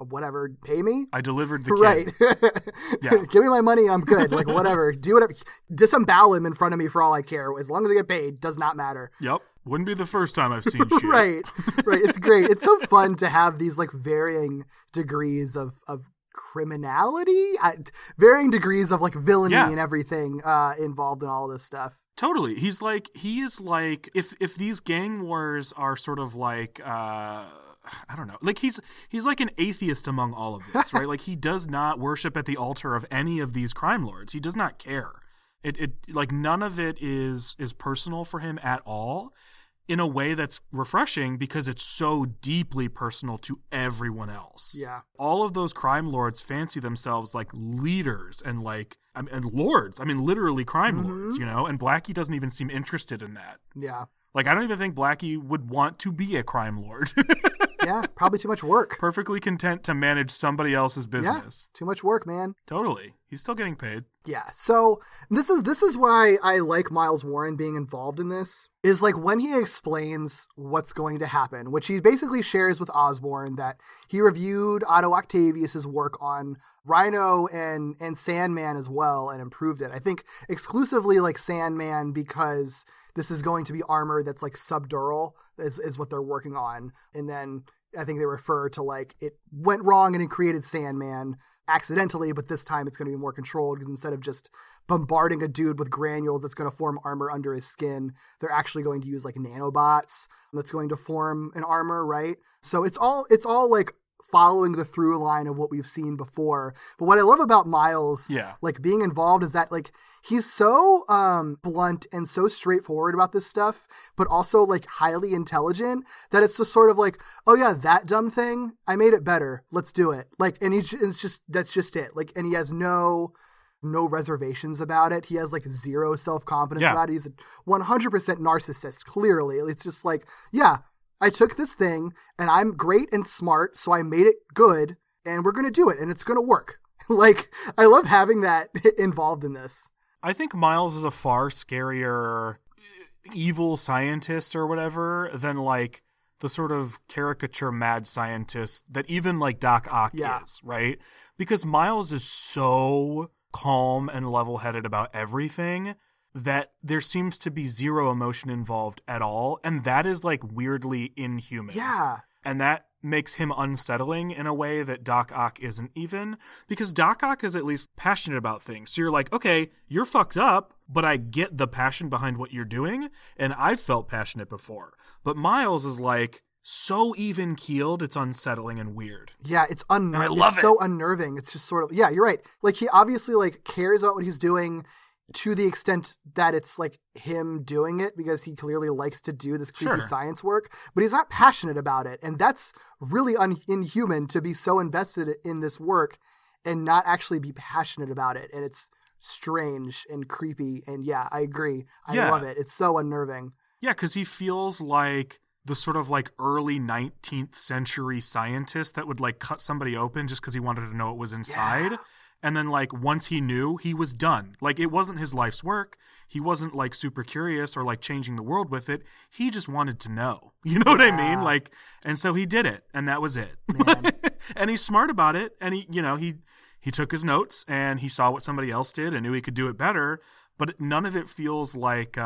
whatever, pay me. I delivered the kid. Right. Yeah. Give me my money, I'm good. Like, whatever. Do whatever. Disembowel him in front of me for all I care. As long as I get paid, does not matter. Yep. Wouldn't be the first time I've seen shit. Right. It's great. It's so fun to have these like varying degrees of criminality, varying degrees of like villainy and everything involved in all this stuff. Totally. He is like, if these gang wars are sort of like, I don't know, like he's like an atheist among all of this, right? Like he does not worship at the altar of any of these crime lords. He does not care. It like none of it is personal for him at all, in a way that's refreshing because it's so deeply personal to everyone else. Yeah. All of those crime lords fancy themselves like leaders and like and lords. I mean, literally crime lords, you know, and Blackie doesn't even seem interested in that. Yeah. Like, I don't even think Blackie would want to be a crime lord. Yeah, probably too much work. Perfectly content to manage somebody else's business. Yeah, too much work, man. Totally. He's still getting paid. Yeah. So this is why I like Miles Warren being involved in this, is like when he explains what's going to happen, which he basically shares with Osborn that he reviewed Otto Octavius's work on Rhino and Sandman as well and improved it. I think exclusively like Sandman because this is going to be armor that's like subdural is what they're working on. And then I think they refer to like it went wrong and it created Sandman accidentally, but this time it's going to be more controlled because instead of just bombarding a dude with granules that's going to form armor under his skin, they're actually going to use like nanobots that's going to form an armor, right? So it's all like following the through line of what we've seen before. But what I love about Miles, like being involved, is that like he's so blunt and so straightforward about this stuff, but also like highly intelligent that it's just sort of like, oh yeah, that dumb thing, I made it better. Let's do it. Like, and it's just, that's just it. Like, and he has no reservations about it. He has like zero self-confidence about it. He's a 100% narcissist. Clearly. It's just like, yeah, I took this thing and I'm great and smart, so I made it good and we're going to do it and it's going to work. Like, I love having that involved in this. I think Miles is a far scarier evil scientist or whatever than like the sort of caricature mad scientist that even like Doc Ock is, right? Because Miles is so calm and level-headed about everything that there seems to be zero emotion involved at all. And that is like weirdly inhuman. Yeah. And that makes him unsettling in a way that Doc Ock isn't, even because Doc Ock is at least passionate about things. So you're like, okay, you're fucked up, but I get the passion behind what you're doing. And I've felt passionate before, but Miles is like so even keeled. It's unsettling and weird. Yeah. It's unnerving. And I love it. It's so unnerving. It's just sort of, yeah, you're right. Like he obviously like cares about what he's doing to the extent that it's like him doing it because he clearly likes to do this creepy science work, but he's not passionate about it. And that's really inhuman to be so invested in this work and not actually be passionate about it. And it's strange and creepy. And yeah, I agree. I love it. It's so unnerving. Yeah. 'Cause he feels like the sort of like early 19th century scientist that would like cut somebody open just 'cause he wanted to know what was inside. Yeah. And then, like, once he knew, he was done. Like, it wasn't his life's work. He wasn't, like, super curious or, like, changing the world with it. He just wanted to know. You know what I mean? Like, and so he did it, and that was it. And he's smart about it, and he, you know, he took his notes, and he saw what somebody else did and knew he could do it better. But none of it feels, like,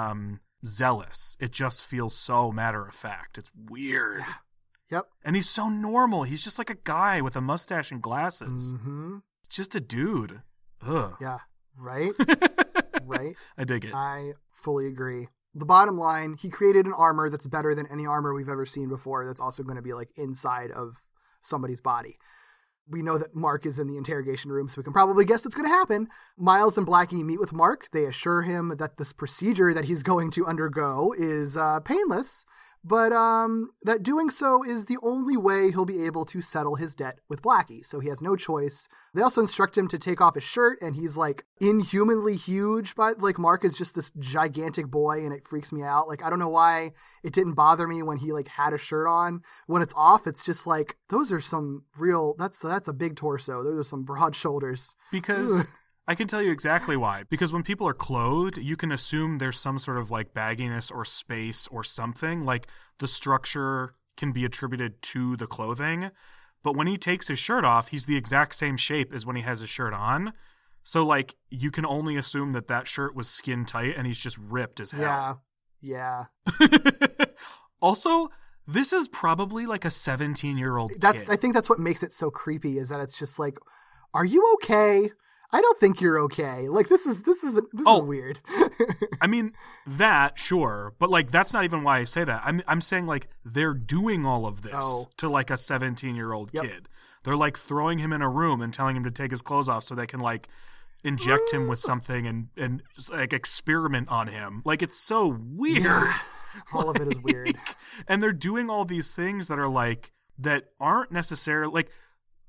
zealous. It just feels so matter of fact. It's weird. Yeah. Yep. And he's so normal. He's just like a guy with a mustache and glasses. Mm-hmm. Just a dude. Ugh. Yeah. Right? Right? I dig it. I fully agree. the bottom line, he created an armor that's better than any armor we've ever seen before that's also going to be, like, inside of somebody's body. We know that Mark is in the interrogation room, so we can probably guess what's going to happen. Miles and Blackie meet with Mark. They assure him that this procedure that he's going to undergo is painless, but that doing so is the only way he'll be able to settle his debt with Blackie, so he has no choice. They also instruct him to take off his shirt, and he's, like, inhumanly huge, but, like, Mark is just this gigantic boy, and it freaks me out. Like, I don't know why it didn't bother me when he, like, had a shirt on. When it's off, it's just like, those are some real, that's a big torso. Those are some broad shoulders. Because... I can tell you exactly why. Because when people are clothed, you can assume there's some sort of, like, bagginess or space or something. Like, the structure can be attributed to the clothing. But when he takes his shirt off, he's the exact same shape as when he has his shirt on. So, like, you can only assume that that shirt was skin tight and he's just ripped as hell. Yeah. Also, this is probably, like, a 17-year-old kid. I think that's what makes it so creepy, is that it's just like, are you okay? I don't think you're okay. Like, this is weird. I mean, that, sure. But, like, that's not even why I say that. I'm saying, like, they're doing all of this to, like, a 17-year-old kid. They're, like, throwing him in a room and telling him to take his clothes off so they can, like, inject him with something and like, experiment on him. Like, it's so weird. Yeah. All of it is weird. And they're doing all these things that are, like, that aren't necessarily, like,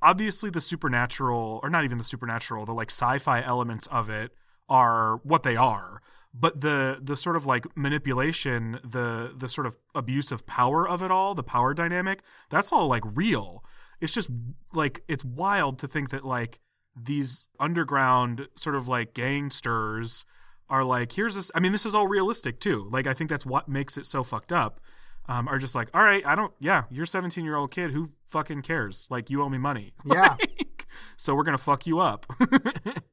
obviously the supernatural, or not even the supernatural, the, like, sci-fi elements of it are what they are. But the sort of, like, manipulation, the sort of abuse of power of it all, the power dynamic, that's all, like, real. It's just, like, it's wild to think that, like, these underground sort of, like, gangsters are like, here's this. I mean, this is all realistic too. Like, I think that's what makes it so fucked up. Are just like, all right, you're a 17-year-old kid. Who fucking cares? Like, you owe me money. Yeah. Like, so we're going to fuck you up.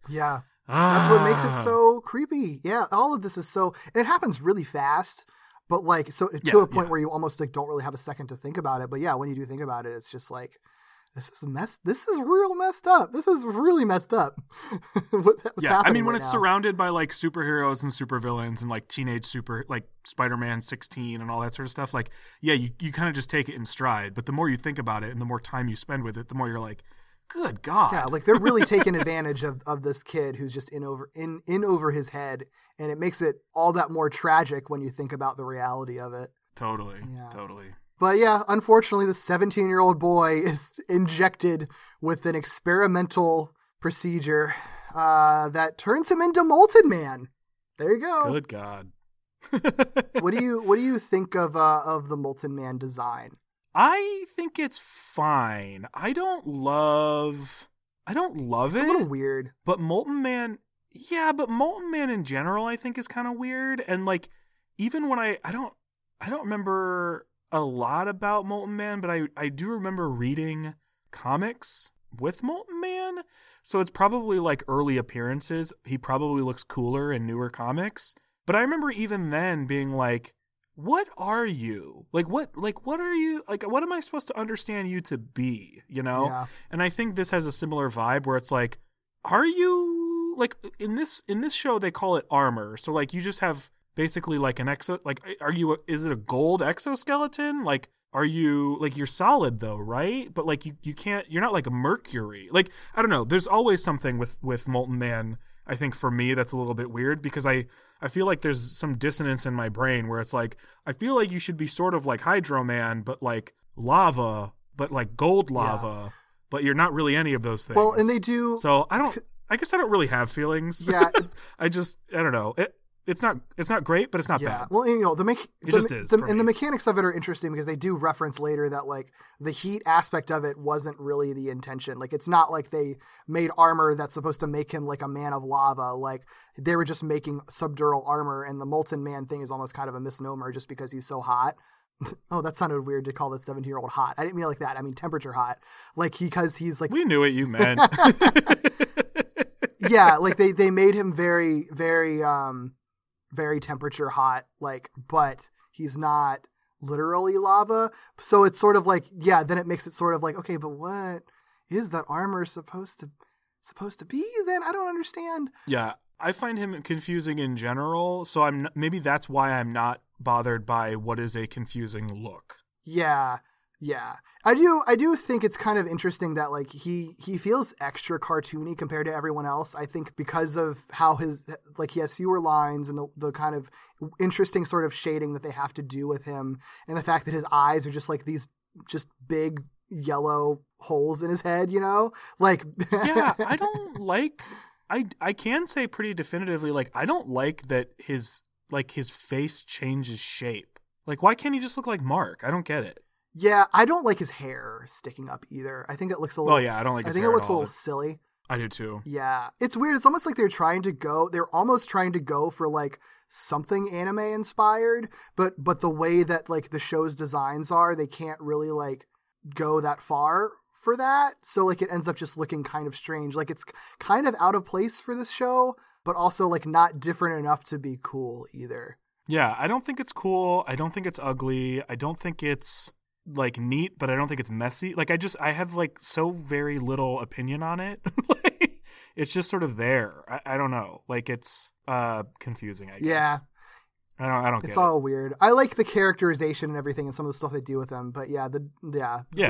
Yeah. That's what makes it so creepy. Yeah. All of this is so, and it happens really fast, but, like, so to a point where you almost, like, don't really have a second to think about it. But yeah, when you do think about it, it's just like, this is real messed up. This is really messed up. I mean, when it's surrounded by, like, superheroes and supervillains and, like, teenage like Spider-Man 16 and all that sort of stuff, like, yeah, you kind of just take it in stride. But the more you think about it and the more time you spend with it, the more you're like, good God. Yeah, like, they're really taking advantage of this kid who's just in over his head, and it makes it all that more tragic when you think about the reality of it. Totally. But yeah, unfortunately, the 17-year-old boy is injected with an experimental procedure that turns him into Molten Man. There you go. Good God. What do you think of the Molten Man design? I think it's fine. I don't love it. It's a little weird. But Molten Man in general, I think, is kind of weird. And, like, even when I don't remember a lot about Molten Man, but I do remember reading comics with Molten Man, so it's probably, like, early appearances. He probably looks cooler in newer comics, but I remember even then being like, what are you? Like, what are you? Like, what am I supposed to understand you to be, you know? Yeah. And I think this has a similar vibe where it's like, are you, like, in this show they call it armor, so, like, you just have basically, like, an is it a gold exoskeleton? Like, are you, like, you're solid though, right? But, like, you can't, you're not like a Mercury. Like, I don't know. There's always something with Molten Man, I think, for me, that's a little bit weird, because I feel like there's some dissonance in my brain where it's like, I feel like you should be sort of like Hydro Man, but, like, lava, but, like, gold lava, but you're not really any of those things. Well, and they do. So I guess I don't really have feelings. Yeah. I don't know. It's not great, but it's not bad. Well, you know, the mechanics of it are interesting, because they do reference later that, like, the heat aspect of it wasn't really the intention. Like, it's not like they made armor that's supposed to make him like a man of lava. Like, they were just making subdural armor, and the Molten Man thing is almost kind of a misnomer just because he's so hot. Oh, that sounded weird to call the 17-year-old hot. I didn't mean it like that. I mean temperature hot. Like, because he's like, we knew what you meant. Yeah, like they made him very, very very temperature hot, like, but he's not literally lava. So it's sort of like, yeah, then it makes it sort of like, okay, but what is that armor supposed to be then? I don't understand. Yeah. I find him confusing in general, so maybe that's why I'm not bothered by what is a confusing look. Yeah, yeah. I do think it's kind of interesting that, like, he feels extra cartoony compared to everyone else. I think because of how his, like, he has fewer lines and the kind of interesting sort of shading that they have to do with him, and the fact that his eyes are just like these just big yellow holes in his head, you know? Like yeah, I don't like I can say pretty definitively, like, I don't like that his face changes shape. Like, why can't he just look like Mark? I don't get it. Yeah, I don't like his hair sticking up either. I think it looks a little... Oh, yeah, I don't like his hair. I think it looks a little silly. I do, too. Yeah. It's weird. It's almost like they're almost trying to go for, like, something anime-inspired, but the way that, like, the show's designs are, they can't really, like, go that far for that. So, like, it ends up just looking kind of strange. Like, it's kind of out of place for this show, but also, like, not different enough to be cool either. Yeah, I don't think it's cool. I don't think it's ugly. I don't think it's... like neat, but I don't think it's messy. Like I have like so very little opinion on it. Like, it's just sort of there. I don't know. Like it's confusing, I guess. Yeah. I don't get it. It's all weird. I like the characterization and everything and some of the stuff they do with them, but yeah, the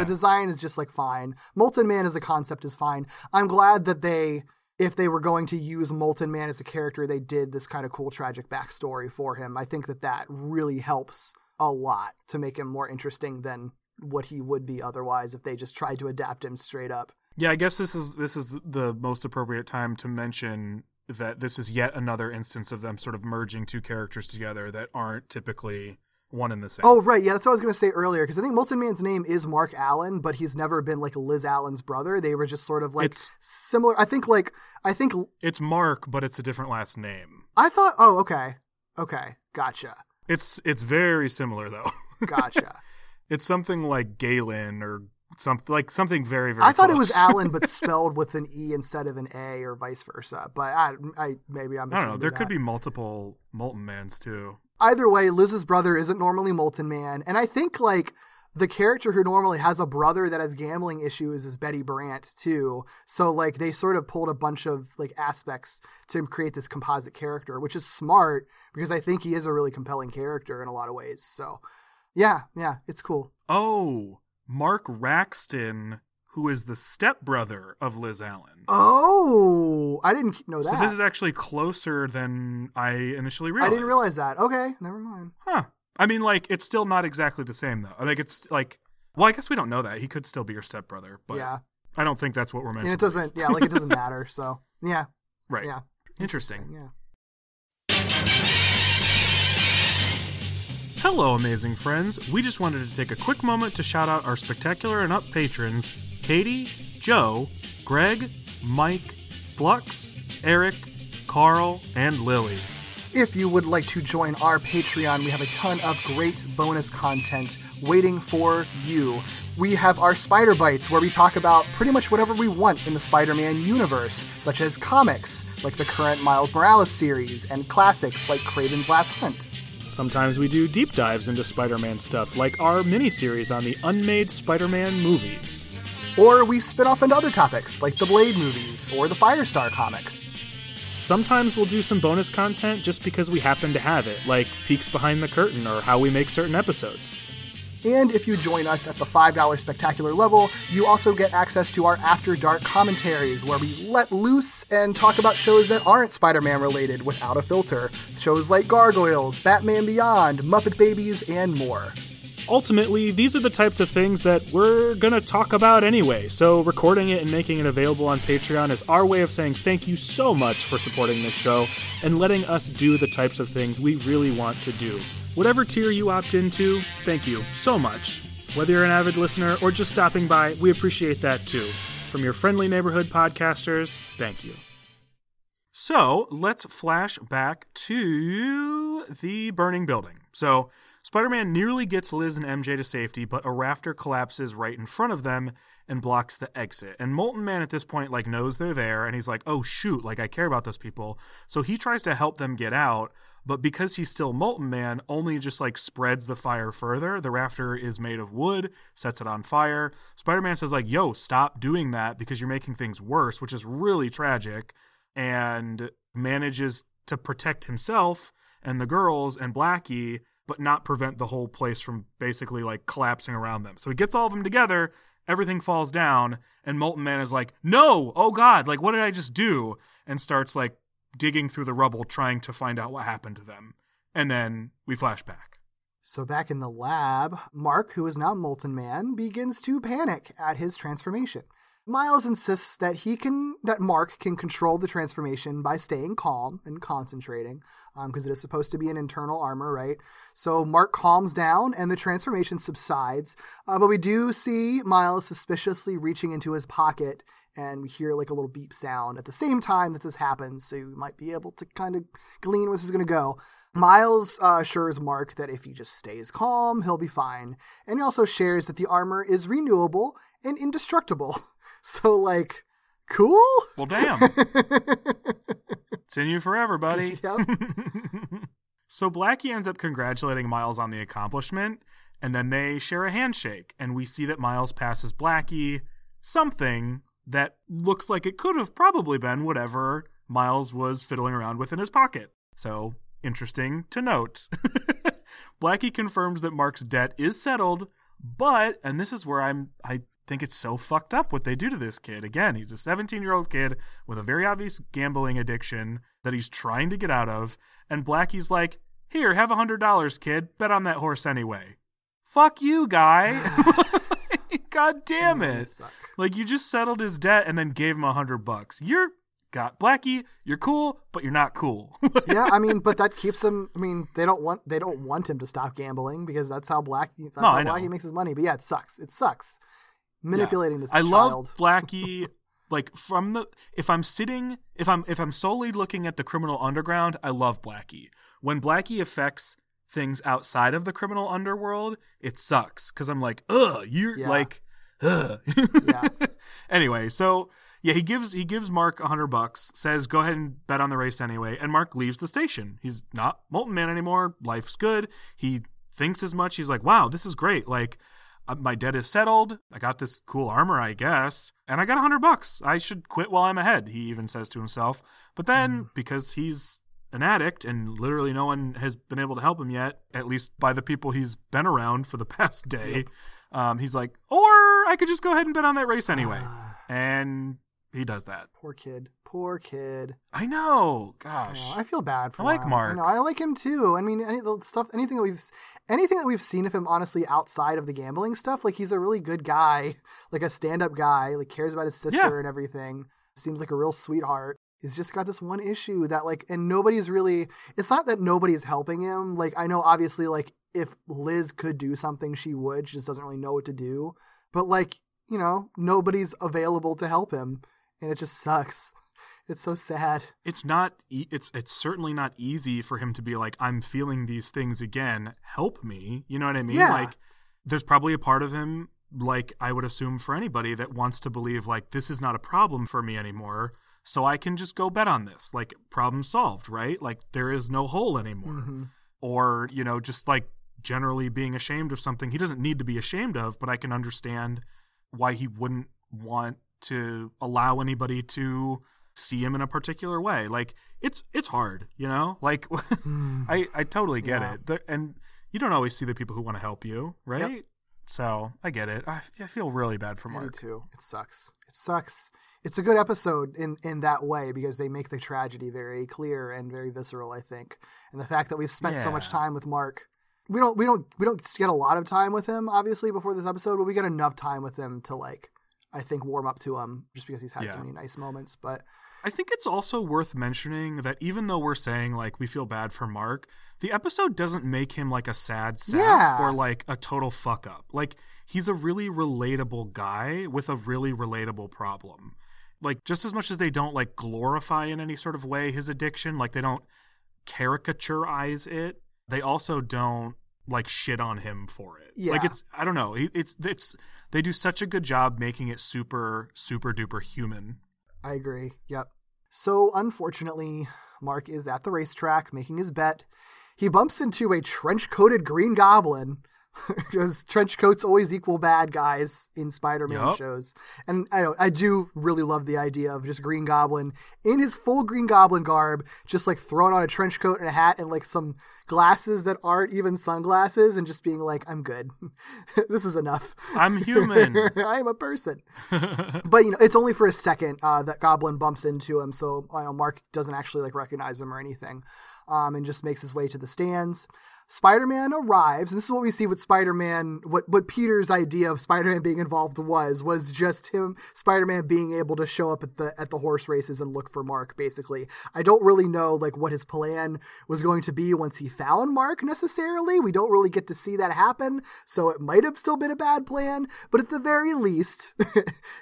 design is just like fine. Molten Man as a concept is fine. I'm glad that if they were going to use Molten Man as a character, they did this kind of cool tragic backstory for him. I think that really helps a lot to make him more interesting than what he would be otherwise if they just tried to adapt him straight up. Yeah, I guess this is the most appropriate time to mention that this is yet another instance of them sort of merging two characters together that aren't typically one and the same. Oh, right. Yeah, that's what I was going to say earlier, because I think Molten Man's name is Mark Allen, but he's never been like Liz Allen's brother. They were just sort of like similar. I think it's Mark, but it's a different last name. I thought, oh, okay. Okay, gotcha. It's very similar though. Gotcha. It's something like Galen or something very, very. I thought close. It was Allen, but spelled with an E instead of an A, or vice versa. But I don't know. There could be multiple Molten Mans too. Either way, Liz's brother isn't normally Molten Man, and I think like the character who normally has a brother that has gambling issues is Betty Brant too. So like they sort of pulled a bunch of like aspects to create this composite character, which is smart because I think he is a really compelling character in a lot of ways. So yeah, it's cool. Oh, Mark Raxton, who is the stepbrother of Liz Allen. Oh, I didn't know that. So this is actually closer than I initially realized. I didn't realize that. Okay, never mind. Huh. I mean, like, it's still not exactly the same, though. I think it's, like... Well, I guess we don't know that. He could still be your stepbrother, but yeah. I don't think that's what we're meant to do. And it doesn't... Yeah, like, it doesn't matter, so... Yeah. Right. Yeah. Interesting. Yeah. Hello, amazing friends. We just wanted to take a quick moment to shout out our Spectacular and Up patrons, Katie, Joe, Greg, Mike, Flux, Eric, Carl, and Lily. If you would like to join our Patreon, we have a ton of great bonus content waiting for you. We have our Spider Bites, where we talk about pretty much whatever we want in the Spider-Man universe, such as comics, like the current Miles Morales series, and classics like Craven's Last Hunt. Sometimes we do deep dives into Spider-Man stuff, like our miniseries on the unmade Spider-Man movies. Or we spin off into other topics, like the Blade movies or the Firestar comics. Sometimes we'll do some bonus content just because we happen to have it, like peeks behind the curtain or how we make certain episodes. And if you join us at the $5 Spectacular level, you also get access to our After Dark commentaries, where we let loose and talk about shows that aren't Spider-Man related without a filter. Shows like Gargoyles, Batman Beyond, Muppet Babies, and more. Ultimately, these are the types of things that we're going to talk about anyway, so recording it and making it available on Patreon is our way of saying thank you so much for supporting this show and letting us do the types of things we really want to do. Whatever tier you opt into, thank you so much. Whether you're an avid listener or just stopping by, we appreciate that too. From your friendly neighborhood podcasters, thank you. So, let's flash back to the burning building. So... Spider-Man nearly gets Liz and MJ to safety, but a rafter collapses right in front of them and blocks the exit. And Molten Man at this point, like, knows they're there, and he's like, oh, shoot, like, I care about those people. So he tries to help them get out, but because he's still Molten Man, only just, like, spreads the fire further. The rafter is made of wood, sets it on fire. Spider-Man says, like, yo, stop doing that because you're making things worse, which is really tragic. And manages to protect himself and the girls and Blackie, but not prevent the whole place from basically like collapsing around them. So he gets all of them together, everything falls down, and Molten Man is like, no, oh God, like what did I just do? And starts like digging through the rubble, trying to find out what happened to them. And then we flash back. So back in the lab, Mark, who is now Molten Man, begins to panic at his transformation. Miles insists that Mark can control the transformation by staying calm and concentrating, because it is supposed to be an internal armor, right? So Mark calms down and the transformation subsides, but we do see Miles suspiciously reaching into his pocket, and we hear like a little beep sound at the same time that this happens, so you might be able to kind of glean where this is going to go. Miles assures Mark that if he just stays calm, he'll be fine, and he also shares that the armor is renewable and indestructible. So, like, cool? Well, damn. It's in you forever, buddy. Yep. So Blackie ends up congratulating Miles on the accomplishment, and then they share a handshake, and we see that Miles passes Blackie something that looks like it could have probably been whatever Miles was fiddling around with in his pocket. So, interesting to note. Blackie confirms that Mark's debt is settled, but, and this is where I think it's so fucked up what they do to this kid. Again, he's a 17-year-old kid with a very obvious gambling addiction that he's trying to get out of, and Blackie's like, here, have $100, kid, bet on that horse anyway. Fuck you, guy. God damn it. Like, you just settled his debt and then gave him $100. Blackie, you're cool, but you're not cool. Yeah, I mean, but that keeps him. I mean, they don't want him to stop gambling, because that's how Blackie makes his money. But yeah, it sucks. It sucks. Manipulating this child. I love Blackie. Like, from the if I'm solely looking at the criminal underground, I love Blackie. When Blackie affects things outside of the criminal underworld, it sucks, because I'm like, ugh, you're like, ugh. Yeah. Anyway, so yeah, he gives Mark $100, says go ahead and bet on the race anyway, and Mark leaves the station. He's not Molten Man anymore. Life's good. He thinks as much. He's like, wow, this is great. Like, my debt is settled. I got this cool armor, I guess. And I got $100. I should quit while I'm ahead, he even says to himself. But then, because he's an addict and literally no one has been able to help him yet, at least by the people he's been around for the past day, he's like, or I could just go ahead and bet on that race anyway. And he does that. Poor kid. I know. Gosh. I feel bad for him. I like Mark. I know. I like him too. I mean, anything that we've seen of him, honestly, outside of the gambling stuff, like, he's a really good guy, like a stand-up guy, like cares about his sister and everything. Seems like a real sweetheart. He's just got this one issue that, like, and nobody's really, it's not that nobody's helping him. Like, I know, obviously, like, if Liz could do something, she would. She just doesn't really know what to do. But, like, you know, nobody's available to help him. And it just sucks. It's so sad. It's certainly not easy for him to be like, I'm feeling these things again, help me. You know what I mean? Yeah. Like, there's probably a part of him, like, I would assume for anybody, that wants to believe, like, this is not a problem for me anymore, so I can just go bet on this. Like, problem solved, right? Like, there is no hole anymore. Mm-hmm. Or, you know, just like generally being ashamed of something he doesn't need to be ashamed of, but I can understand why he wouldn't want to allow anybody to see him in a particular way. Like, it's hard, you know? Like, I totally get it. And you don't always see the people who want to help you, right? Yep. So I get it. I feel really bad for Mark. Me too. It sucks. It's a good episode in that way, because they make the tragedy very clear and very visceral, I think. And the fact that we've spent so much time with Mark. We don't get a lot of time with him, obviously, before this episode, but we get enough time with him to, like, I think, warm up to him, just because he's had so many nice moments. But I think it's also worth mentioning that even though we're saying, like, we feel bad for Mark, the episode doesn't make him like a sad sap or like a total fuck up. Like, he's a really relatable guy with a really relatable problem. Like, just as much as they don't like glorify in any sort of way his addiction, like, they don't caricaturize it, they also don't like shit on him for it. Yeah. Like, it's, I don't know. It's they do such a good job making it super, super duper human. I agree. Yep. So unfortunately, Mark is at the racetrack making his bet. He bumps into a trench coated Green Goblin because trench coats always equal bad guys in Spider-Man shows. And I do really love the idea of just Green Goblin in his full Green Goblin garb, just like throwing on a trench coat and a hat and like some glasses that aren't even sunglasses and just being like, I'm good. This is enough. I'm human. I am a person. But, you know, it's only for a second that Goblin bumps into him. So Mark doesn't actually like recognize him or anything, and just makes his way to the stands. Spider-Man arrives, and this is what we see with Spider-Man, what Peter's idea of Spider-Man being involved was just him, Spider-Man being able to show up at the horse races and look for Mark, basically. I don't really know, like, what his plan was going to be once he found Mark, necessarily. We don't really get to see that happen, so it might have still been a bad plan, but at the very least,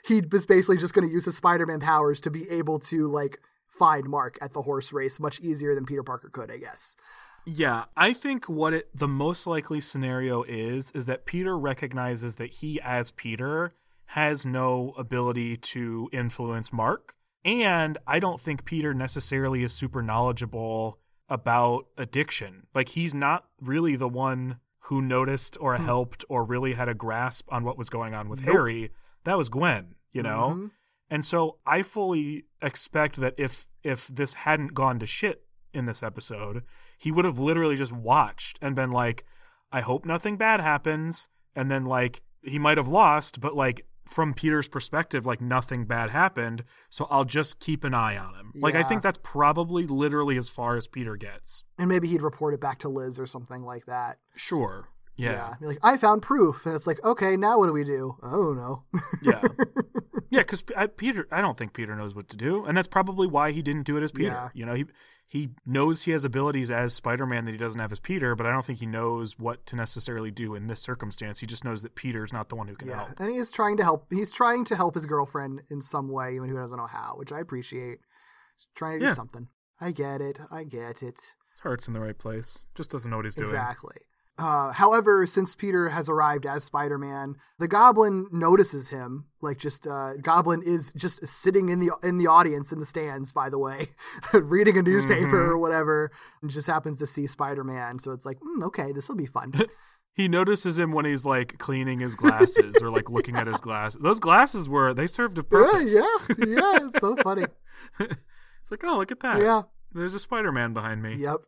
he was basically just going to use his Spider-Man powers to be able to, like, find Mark at the horse race much easier than Peter Parker could, I guess. Yeah, I think the most likely scenario is that Peter recognizes that he, as Peter, has no ability to influence Mark. And I don't think Peter necessarily is super knowledgeable about addiction. Like, he's not really the one who noticed or helped or really had a grasp on what was going on with Harry. That was Gwen, you know? Mm-hmm. And so I fully expect that if this hadn't gone to shit in this episode, he would have literally just watched and been like, I hope nothing bad happens. And then, like, he might have lost, but, like, from Peter's perspective, like, nothing bad happened, so I'll just keep an eye on him. Yeah. Like, I think that's probably literally as far as Peter gets. And maybe he'd report it back to Liz or something like that. Sure. Yeah. You're like, I found proof. And it's like, okay, now what do we do? I don't know. Yeah. Yeah, because I don't think Peter knows what to do. And that's probably why he didn't do it as Peter. Yeah. You know, he knows he has abilities as Spider-Man that he doesn't have as Peter, but I don't think he knows what to necessarily do in this circumstance. He just knows that Peter's not the one who can help. And he is trying to help. He's trying to help his girlfriend in some way, even who doesn't know how, which I appreciate. He's trying to do something. I get it. His heart's in the right place. Just doesn't know what he's doing. Exactly. However, since Peter has arrived as Spider-Man, the Goblin notices him. Like, just Goblin is just sitting in the audience in the stands, by the way, reading a newspaper or whatever, and just happens to see Spider-Man. So it's like, okay, this will be fun. He notices him when he's, like, cleaning his glasses or, like, looking at his glasses. Those glasses they served a purpose. Yeah, it's so funny. It's like, oh, look at that. Yeah, there's a Spider-Man behind me. Yep.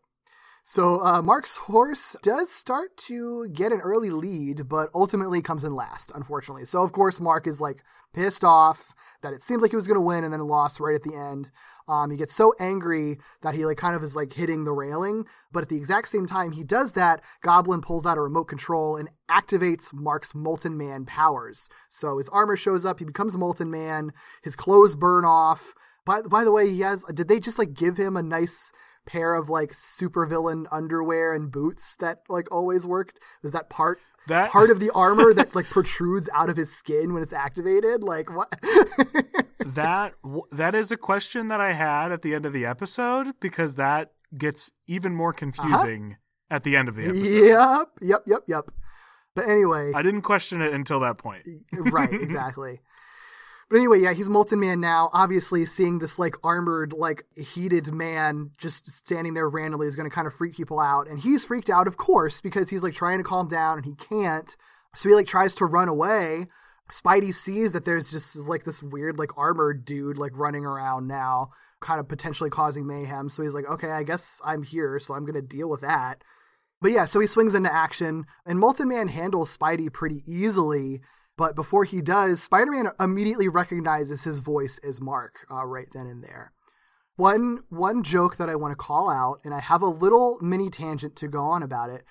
So Mark's horse does start to get an early lead, but ultimately comes in last, unfortunately. So, of course, Mark is, like, pissed off that it seemed like he was going to win and then lost right at the end. He gets so angry that he, like, kind of is, like, hitting the railing. But at the exact same time he does that, Goblin pulls out a remote control and activates Mark's Molten Man powers. So his armor shows up. He becomes Molten Man. His clothes burn off. By the way, he has – did they just, like, give him a nice – pair of, like, supervillain underwear and boots that, like, always worked? Is that part of the armor that, like, protrudes out of his skin when it's activated? Like, what? That is a question that I had at the end of the episode, because that gets even more confusing at the end of the episode. Yep. But anyway. I didn't question it until that point. Right, exactly. But anyway, yeah, he's Molten Man now. Obviously, seeing this, like, armored, like, heated man just standing there randomly is going to kind of freak people out. And he's freaked out, of course, because he's, like, trying to calm down and he can't. So he, like, tries to run away. Spidey sees that there's just, like, this weird, like, armored dude, like, running around now, kind of potentially causing mayhem. So he's like, okay, I guess I'm here, so I'm going to deal with that. But yeah, so he swings into action. And Molten Man handles Spidey pretty easily. But before he does, Spider-Man immediately recognizes his voice as Mark right then and there. One joke that I want to call out, and I have a little mini tangent to go on about it.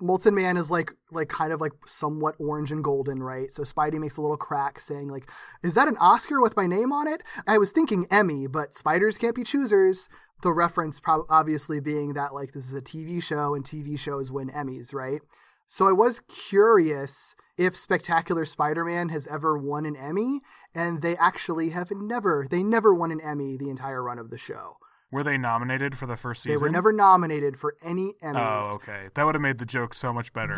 Molten Man is like kind of like somewhat orange and golden, right? So Spidey makes a little crack saying, like, is that an Oscar with my name on it? I was thinking Emmy, but spiders can't be choosers. The reference obviously being that, like, this is a TV show and TV shows win Emmys, right? So I was curious if Spectacular Spider-Man has ever won an Emmy, and they actually have never won an Emmy the entire run of the show. Were they nominated for the first season? They were never nominated for any Emmys. Oh, okay. That would have made the joke so much better.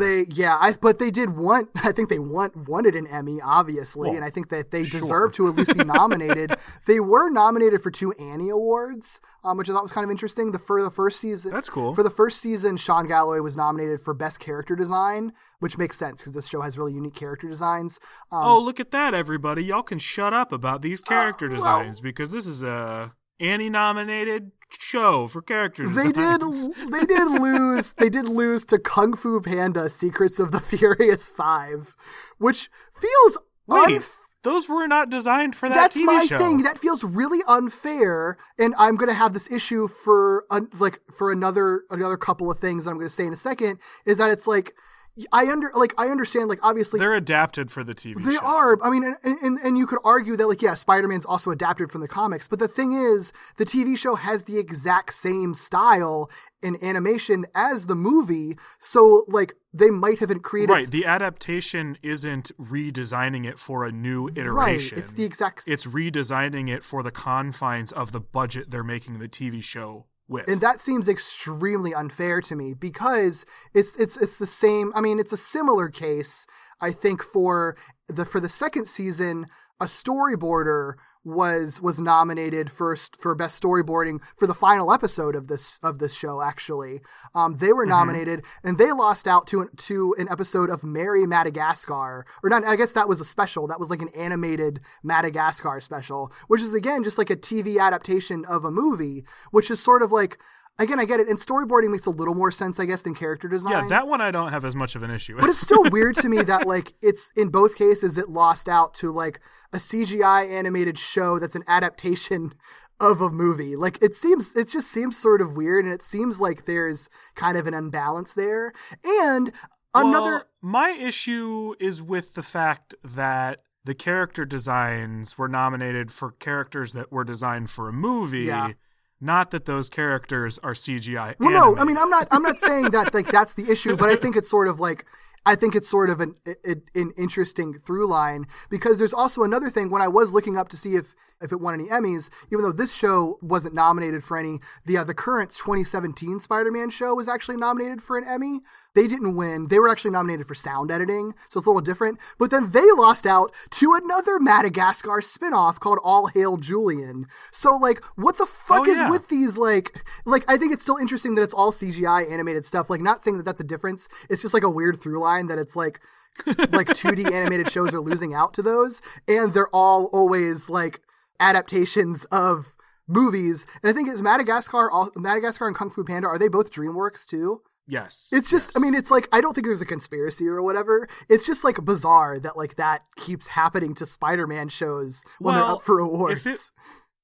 But they did want, I think they wanted an Emmy, obviously, well, and I think that they deserve to at least be nominated. They were nominated for 2 Annie Awards, which I thought was kind of interesting. For the first season. That's cool. For the first season, Sean Galloway was nominated for Best Character Design, which makes sense because this show has really unique character designs. Oh, look at that, everybody. Y'all can shut up about these character designs because this is a... Annie nominated show for character designs. They did lose to Kung Fu Panda Secrets of the Furious 5, which feels those were not designed for that TV show. That's my thing. That feels really unfair, and I'm going to have this issue for another couple of things that I'm going to say in a second, is that it's like I understand, like, obviously they're adapted for the TV show. They are. I mean, and you could argue that, like, yeah, Spider-Man's also adapted from the comics, but the thing is, the TV show has the exact same style in animation as the movie, so, like, they might have created... Right, the adaptation isn't redesigning it for a new iteration. Right, it's the exact... It's redesigning it for the confines of the budget they're making the TV show with. And that seems extremely unfair to me because it's the same. I mean, it's a similar case, I think, for the second season. A storyboarder was nominated for best storyboarding for the final episode of this show. Actually, they were nominated and they lost out to an episode of Mary Madagascar, or not. I guess that was a special. That was like an animated Madagascar special, which is again just like a TV adaptation of a movie, which is sort of like. Again, I get it. And storyboarding makes a little more sense, I guess, than character design. Yeah, that one I don't have as much of an issue with. But it's still weird to me that, like, it's in both cases it lost out to, like, a CGI animated show that's an adaptation of a movie. Like, it just seems sort of weird, and it seems like there's kind of an imbalance there. And another... Well, my issue is with the fact that the character designs were nominated for characters that were designed for a movie. Yeah. Not that those characters are CGI. Well, no, I mean, I'm not saying that, like, that's the issue, but I think it's sort of like, I think it's sort of an interesting through line, because there's also another thing when I was looking up to see if it won any Emmys, even though this show wasn't nominated for any, the current 2017 Spider-Man show was actually nominated for an Emmy. They didn't win. They were actually nominated for sound editing, so it's a little different. But then they lost out to another Madagascar spinoff called All Hail Julian. So, like, what the fuck is with these, like, I think it's still interesting that it's all CGI animated stuff. Like, not saying that that's a difference. It's just, like, a weird through line that it's, like 2D animated shows are losing out to those. And they're all always, like, adaptations of movies. And I think it's Madagascar and Kung Fu Panda, are they both DreamWorks too? Yes. It's just, yes. I mean, it's like, I don't think there's a conspiracy or whatever. It's just, like, bizarre that, like, that keeps happening to Spider-Man shows when they're up for awards.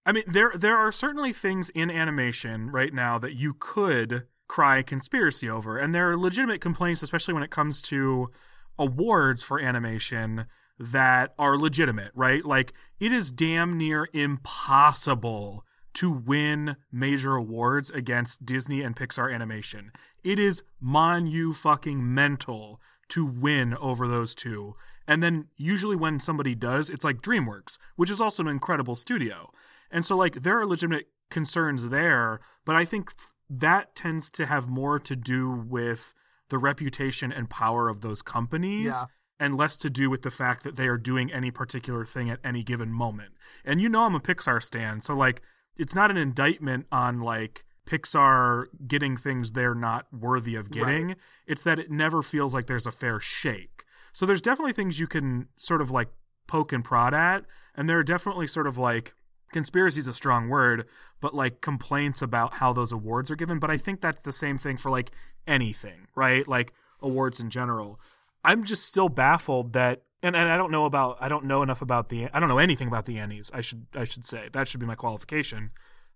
I mean, there are certainly things in animation right now that you could cry conspiracy over. And there are legitimate complaints, especially when it comes to awards for animation, that are legitimate, right? Like, it is damn near impossible to win major awards against Disney and Pixar animation. It is monu-fucking-mental to win over those two. And then usually when somebody does, it's like DreamWorks, which is also an incredible studio. And so, like, there are legitimate concerns there, but I think that tends to have more to do with the reputation and power of those companies. Yeah. And less to do with the fact that they are doing any particular thing at any given moment. And you know I'm a Pixar stan, so, like, it's not an indictment on, like, Pixar getting things they're not worthy of getting. Right. It's that it never feels like there's a fair shake. So there's definitely things you can sort of, like, poke and prod at, and there are definitely sort of, like, conspiracy is a strong word, but, like, complaints about how those awards are given. But I think that's the same thing for, like, anything, right? Like, awards in general. I'm just still baffled that, and I don't know anything about the Annies. I should say that should be my qualification.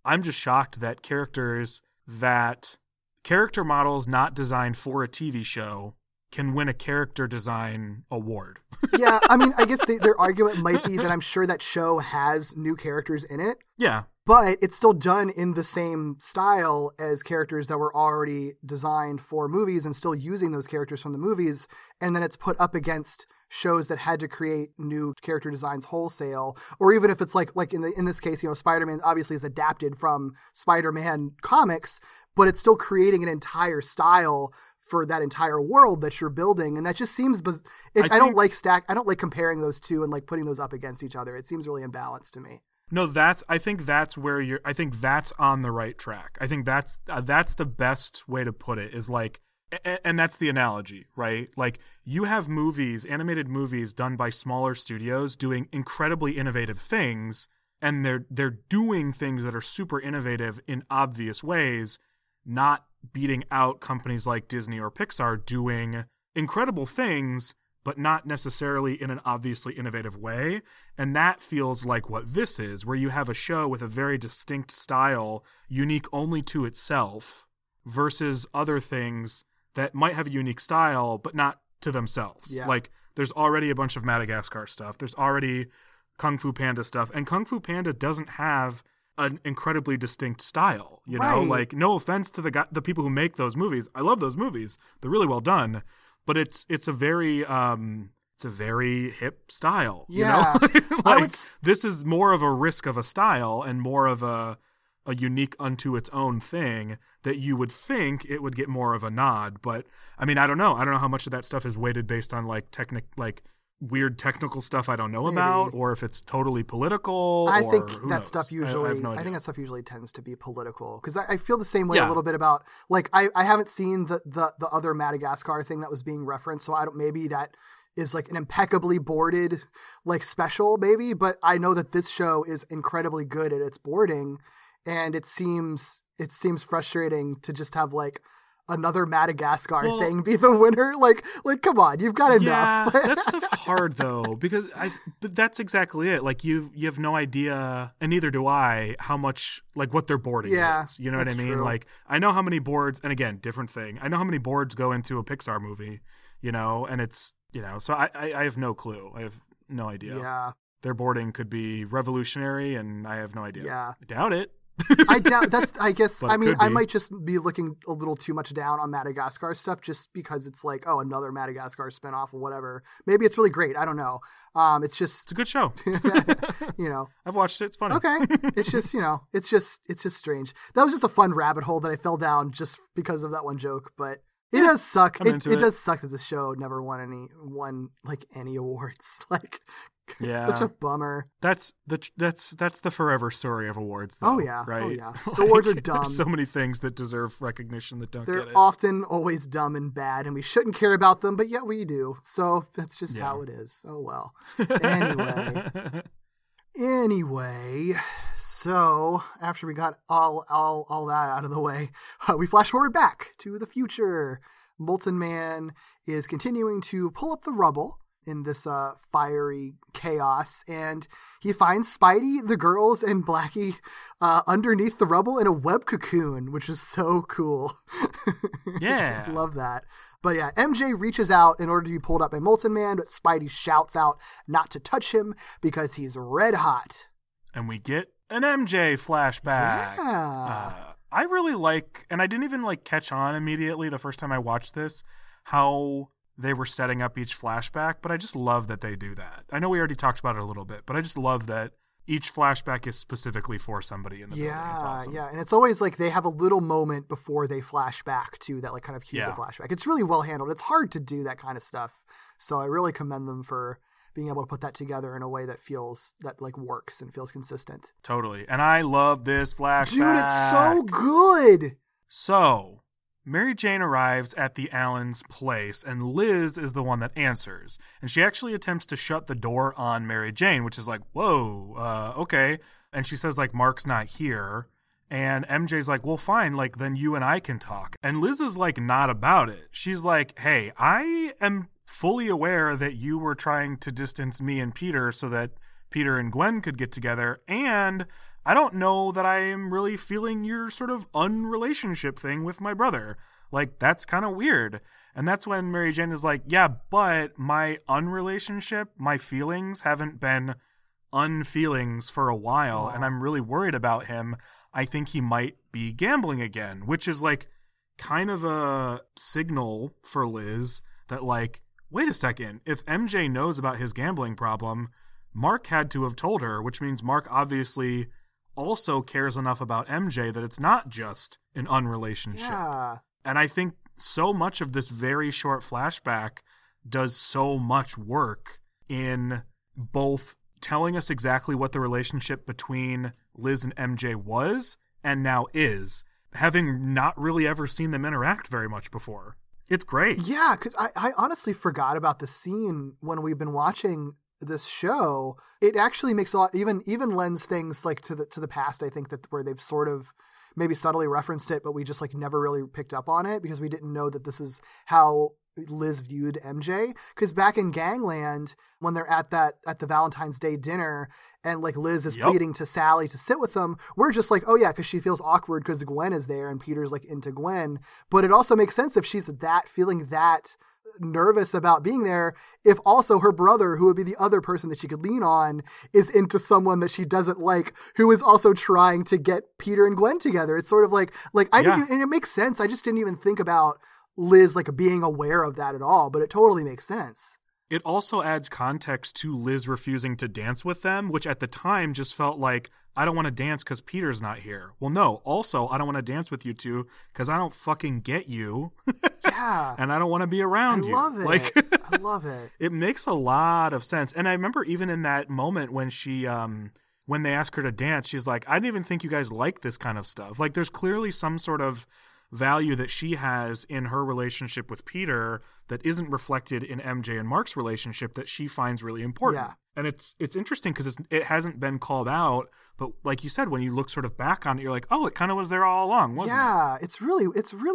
I'm just shocked that character models not designed for a TV show can win a character design award. Yeah, I mean, I guess their argument might be that I'm sure that show has new characters in it. Yeah. But it's still done in the same style as characters that were already designed for movies and still using those characters from the movies. And then it's put up against shows that had to create new character designs wholesale, or even if it's like in this case, you know, Spider-Man obviously is adapted from Spider-Man comics, but it's still creating an entire style for that entire world that you're building, and that just seems I don't like comparing those two and like putting those up against each other. It seems really imbalanced to me. No, I think that's on the right track. I think that's the best way to put it is like, and that's the analogy, right? Like you have movies, animated movies done by smaller studios doing incredibly innovative things, and they're doing things that are super innovative in obvious ways, not beating out companies like Disney or Pixar doing incredible things, but not necessarily in an obviously innovative way. And that feels like what this is, where you have a show with a very distinct style, unique only to itself, versus other things that might have a unique style, but not to themselves. Yeah. Like, there's already a bunch of Madagascar stuff. There's already Kung Fu Panda stuff. And Kung Fu Panda doesn't have an incredibly distinct style, you know? Like, no offense to the people who make those movies. I love those movies. They're really well done. But it's a very hip style, you know? This is more of a risk of a style and more of a unique unto its own thing that you would think it would get more of a nod. But, I mean, I don't know. I don't know how much of that stuff is weighted based on, like, weird technical stuff I don't know about, or if it's totally political. I think that stuff usually tends to be political, because I feel the same way a little bit about, like, I haven't seen the other Madagascar thing that was being referenced, so I don't, maybe that is like an impeccably boarded like special, maybe, but I know that this show is incredibly good at its boarding, and it seems frustrating to just have like another Madagascar thing be the winner. Like, come on, you've got enough. Yeah, that stuff's hard though, because but that's exactly it. Like you have no idea, and neither do I, how much, like, what they're boarding is. You know what I mean? True. Like, I know how many boards, and again, different thing. I know how many boards go into a Pixar movie, you know, and it's, you know, so I have no clue. I have no idea. Yeah. Their boarding could be revolutionary, and I have no idea. Yeah. I doubt it. I doubt that's, I guess, but I mean, I might just be looking a little too much down on Madagascar stuff just because it's like, oh, another Madagascar spinoff or whatever. Maybe it's really great. I don't know. It's a good show. You know, I've watched it. It's funny. Okay. It's just, you know, it's just strange. That was just a fun rabbit hole that I fell down just because of that one joke, but it does suck. It does suck that the show never won any awards. Like, yeah, such a bummer. That's the forever story of awards, though. Oh yeah, right. Oh, yeah. The awards are dumb. There's so many things that deserve recognition that don't. They're often always dumb and bad, and we shouldn't care about them, but yet we do. So that's just how it is. Oh well. Anyway, so after we got all that out of the way, we flash forward back to the future. Molten Man is continuing to pull up the rubble in this fiery chaos, and he finds Spidey, the girls, and Blackie underneath the rubble in a web cocoon, which is so cool. Yeah. Love that. But yeah, MJ reaches out in order to be pulled up by Molten Man, but Spidey shouts out not to touch him because he's red hot. And we get an MJ flashback. Yeah. I really like, and I didn't even like catch on immediately the first time I watched this, how they were setting up each flashback, but I just love that they do that. I know we already talked about it a little bit, but I just love that each flashback is specifically for somebody in the building. It's awesome. Yeah, and it's always like they have a little moment before they flash back to that, like, kind of huge flashback. It's really well handled. It's hard to do that kind of stuff, so I really commend them for being able to put that together in a way that feels, that like works and feels consistent. Totally. And I love this flashback. Dude, it's so good. So Mary Jane arrives at the Allens' place, and Liz is the one that answers. And she actually attempts to shut the door on Mary Jane, which is like, whoa, okay. And she says, like, Mark's not here. And MJ's like, well, fine, like, then you and I can talk. And Liz is like, not about it. She's like, hey, I am fully aware that you were trying to distance me and Peter so that Peter and Gwen could get together, and I don't know that I am really feeling your sort of unrelationship thing with my brother. Like, that's kind of weird. And that's when Mary Jane is like, yeah, but my unrelationship, my feelings haven't been unfeelings for a while, and I'm really worried about him. I think he might be gambling again, which is, like, kind of a signal for Liz that, like, wait a second, if MJ knows about his gambling problem, Mark had to have told her, which means Mark obviously also cares enough about MJ that it's not just an unrelationship. Yeah. And I think so much of this very short flashback does so much work in both telling us exactly what the relationship between Liz and MJ was and now is, having not really ever seen them interact very much before. It's great. Yeah, because I honestly forgot about the scene when we've been watching this show. It actually makes a lot, even lends things like to the past, I think, that where they've sort of maybe subtly referenced it, but we just like never really picked up on it because we didn't know that this is how Liz viewed MJ. Because back in Gangland, when they're at the Valentine's Day dinner and like Liz is pleading to Sally to sit with them, we're just like, oh yeah, because she feels awkward because Gwen is there and Peter's like into Gwen. But it also makes sense if she's that feeling that nervous about being there, if also her brother, who would be the other person that she could lean on, is into someone that she doesn't like, who is also trying to get Peter and Gwen together. It's sort of like I didn't, and it makes sense. I just didn't even think about Liz like being aware of that at all, but it totally makes sense. It also adds context to Liz refusing to dance with them, which at the time just felt like, I don't want to dance because Peter's not here. Well, no, also, I don't want to dance with you two because I don't fucking get you. Yeah. And I don't want to be around you. I love it. I love it. It makes a lot of sense. And I remember even in that moment when she, when they ask her to dance, she's like, I didn't even think you guys like this kind of stuff. Like, there's clearly some sort of value that she has in her relationship with Peter that isn't reflected in MJ and Mark's relationship that she finds really important. Yeah. And it's interesting because it hasn't been called out, but like you said, when you look sort of back on it, you're like, oh, it kind of was there all along, wasn't it? Yeah, it's really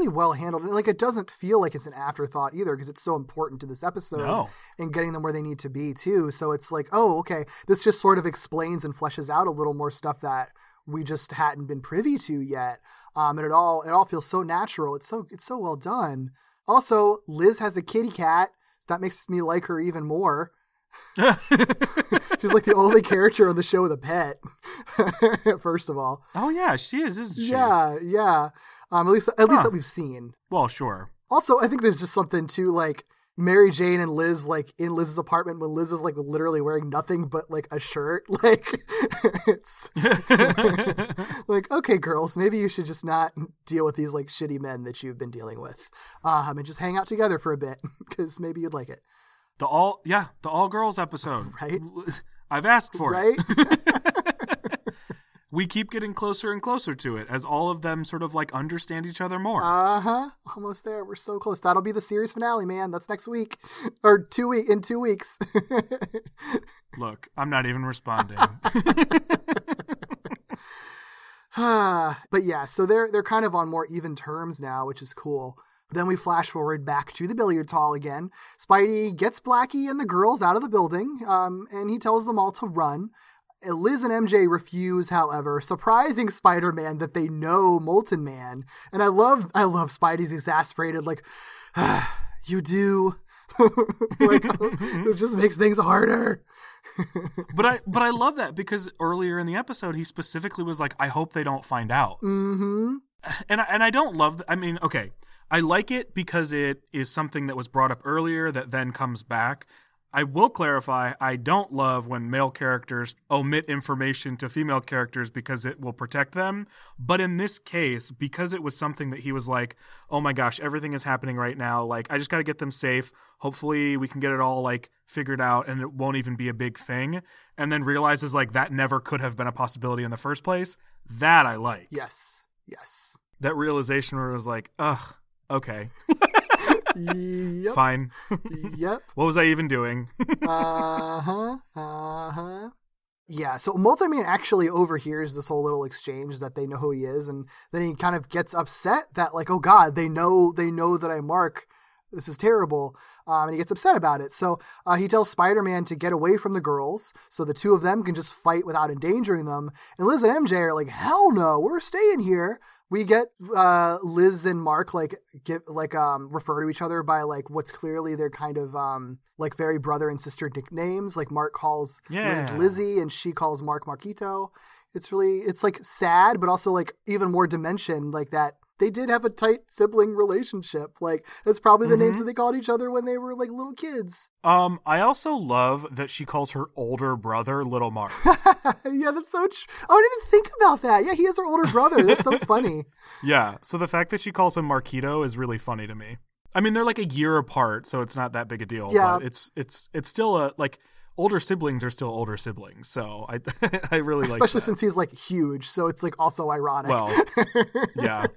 well handled. Like, it doesn't feel like it's an afterthought either because it's so important to this episode and getting them where they need to be too. So it's like, oh, okay, this just sort of explains and fleshes out a little more stuff that we just hadn't been privy to yet. And it all feels so natural. It's so well done. Also, Liz has a kitty cat. So that makes me like her even more. She's like the only character on the show with a pet. First of all. Oh yeah, she is, isn't she? Yeah. At least that we've seen. Well, sure. Also, I think there's just something too, like Mary Jane and Liz, like in Liz's apartment when Liz is like literally wearing nothing but like a shirt, like it's like, okay, girls, maybe you should just not deal with these like shitty men that you've been dealing with, and just hang out together for a bit because maybe you'd like it. The all girls episode, right? I've asked for it. We keep getting closer and closer to it as all of them sort of like understand each other more. Uh-huh. Almost there. We're so close. That'll be the series finale, man. That's next week or 2 weeks in 2 weeks. Look, I'm not even responding. But yeah, so they're kind of on more even terms now, which is cool. Then we flash forward back to the billiards hall again. Spidey gets Blackie and the girls out of the building, and he tells them all to run. Liz and MJ refuse, however, surprising Spider-Man that they know Molten Man. And I love Spidey's exasperated, like, you do. Like, it just makes things harder. But I love that because earlier in the episode, he specifically was like, I hope they don't find out. Mm-hmm. And I don't love that. I mean, okay, I like it because it is something that was brought up earlier that then comes back. I will clarify, I don't love when male characters omit information to female characters because it will protect them. But in this case, because it was something that he was like, oh my gosh, everything is happening right now. Like, I just got to get them safe. Hopefully we can get it all like figured out and it won't even be a big thing. And then realizes like that never could have been a possibility in the first place. That I like. Yes. That realization where it was like, ugh, okay. Yep. Fine. Yep. What was I even doing? Yeah, so Molten Man actually overhears this whole little exchange that they know who he is, and then he kind of gets upset that like, oh God, they know that I'm Mark. This is terrible. And he gets upset about it. So he tells Spider-Man to get away from the girls so the two of them can just fight without endangering them. And Liz and MJ are like, hell no, we're staying here. We get Liz and Mark like refer to each other by like what's clearly their kind of like very brother and sister nicknames. Like Mark calls Liz Lizzie and she calls Mark Marquito. It's like sad, but also like even more dimension like that they did have a tight sibling relationship. Like, that's probably the names that they called each other when they were, like, little kids. I also love that she calls her older brother Little Mark. Yeah, that's so oh, I didn't think about that. Yeah, he is her older brother. That's so funny. Yeah, so the fact that she calls him Marquito is really funny to me. I mean, they're, like, a year apart, so it's not that big a deal. Yeah. But it's still a, like... older siblings are still older siblings, so I really like that. Especially since he's, like, huge, so it's, like, also ironic. Well, yeah.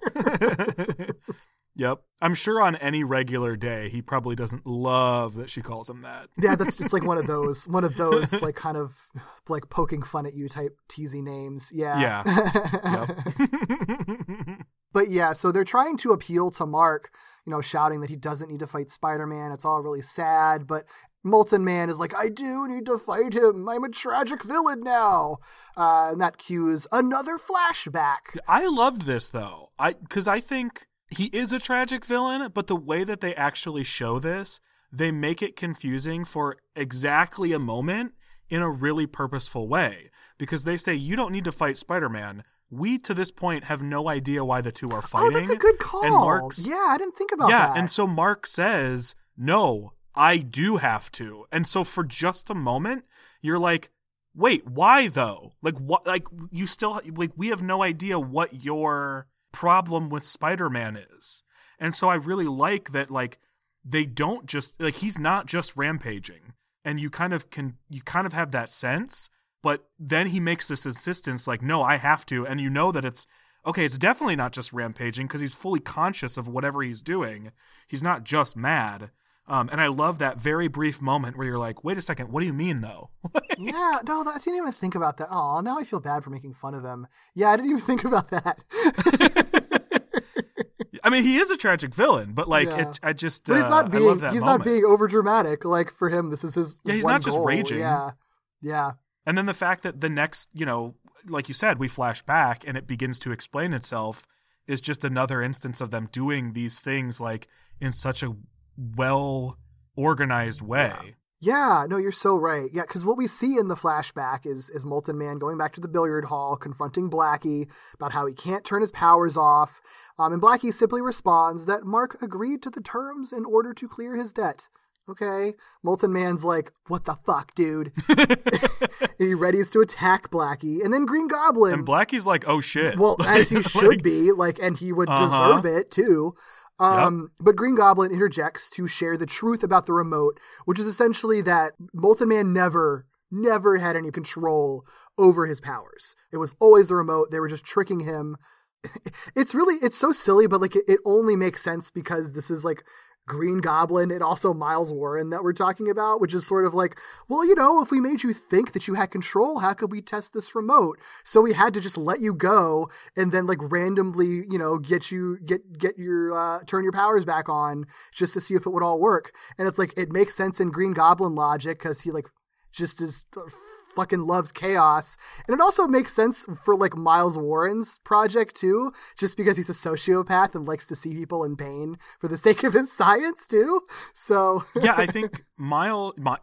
Yep. I'm sure on any regular day, he probably doesn't love that she calls him that. Yeah, that's just, like, one of those, like, kind of, like, poking fun at you type teasy names. Yeah. Yeah. Yep. But, yeah, so they're trying to appeal to Mark, you know, shouting that he doesn't need to fight Spider-Man. It's all really sad, but... Molten Man is like, I do need to fight him. I'm a tragic villain now. And that cues another flashback. I loved this, though, because I think he is a tragic villain, but the way that they actually show this, they make it confusing for exactly a moment in a really purposeful way, because they say, you don't need to fight Spider-Man. We, to this point, have no idea why the two are fighting. Oh, that's a good call. And Mark's, yeah, I didn't think about that. Yeah, and so Mark says, no, I do have to. And so for just a moment, you're like, wait, why though? Like, what? Like, you still, like, we have no idea what your problem with Spider-Man is. And so I really like that, like, they don't just, like, he's not just rampaging. And you kind of can, you kind of have that sense, but then he makes this insistence, like, no, I have to. And you know that it's, okay, it's definitely not just rampaging because he's fully conscious of whatever he's doing. He's not just mad. And I love that very brief moment where you're like, wait a second, what do you mean, though? Yeah, no, I didn't even think about that. Oh, now I feel bad for making fun of them. Yeah, I didn't even think about that. I mean, he is a tragic villain, but, like, yeah. I just, but he's not being, I love that he's not being overdramatic. Like, for him, this is his one goal. Yeah, he's not just raging. Yeah, yeah. And then the fact that the next, you know, like you said, we flash back and it begins to explain itself is just another instance of them doing these things, like, in such a well-organized way. Yeah, no, you're so right. Yeah, because what we see in the flashback is Molten Man going back to the billiard hall, confronting Blackie about how he can't turn his powers off. And Blackie simply responds that Mark agreed to the terms in order to clear his debt. Okay. Molten Man's like, what the fuck, dude? He readies to attack Blackie. And then Green Goblin. And Blackie's like, oh, shit. Well, as he should be, like, and he would deserve it, too. Yep. But Green Goblin interjects to share the truth about the remote, which is essentially that Molten Man never had any control over his powers. It was always the remote. They were just tricking him. It's so silly, but, like, it only makes sense because this is, like, Green Goblin and also Miles Warren that we're talking about, which is sort of like, well, you know, if we made you think that you had control, how could we test this remote? So we had to just let you go and then, like, randomly, you know, turn your powers back on just to see if it would all work. And it's like, it makes sense in Green Goblin logic because he, like, just is fucking loves chaos. And it also makes sense for, like, Miles Warren's project too, just because he's a sociopath and likes to see people in pain for the sake of his science too. So yeah, I think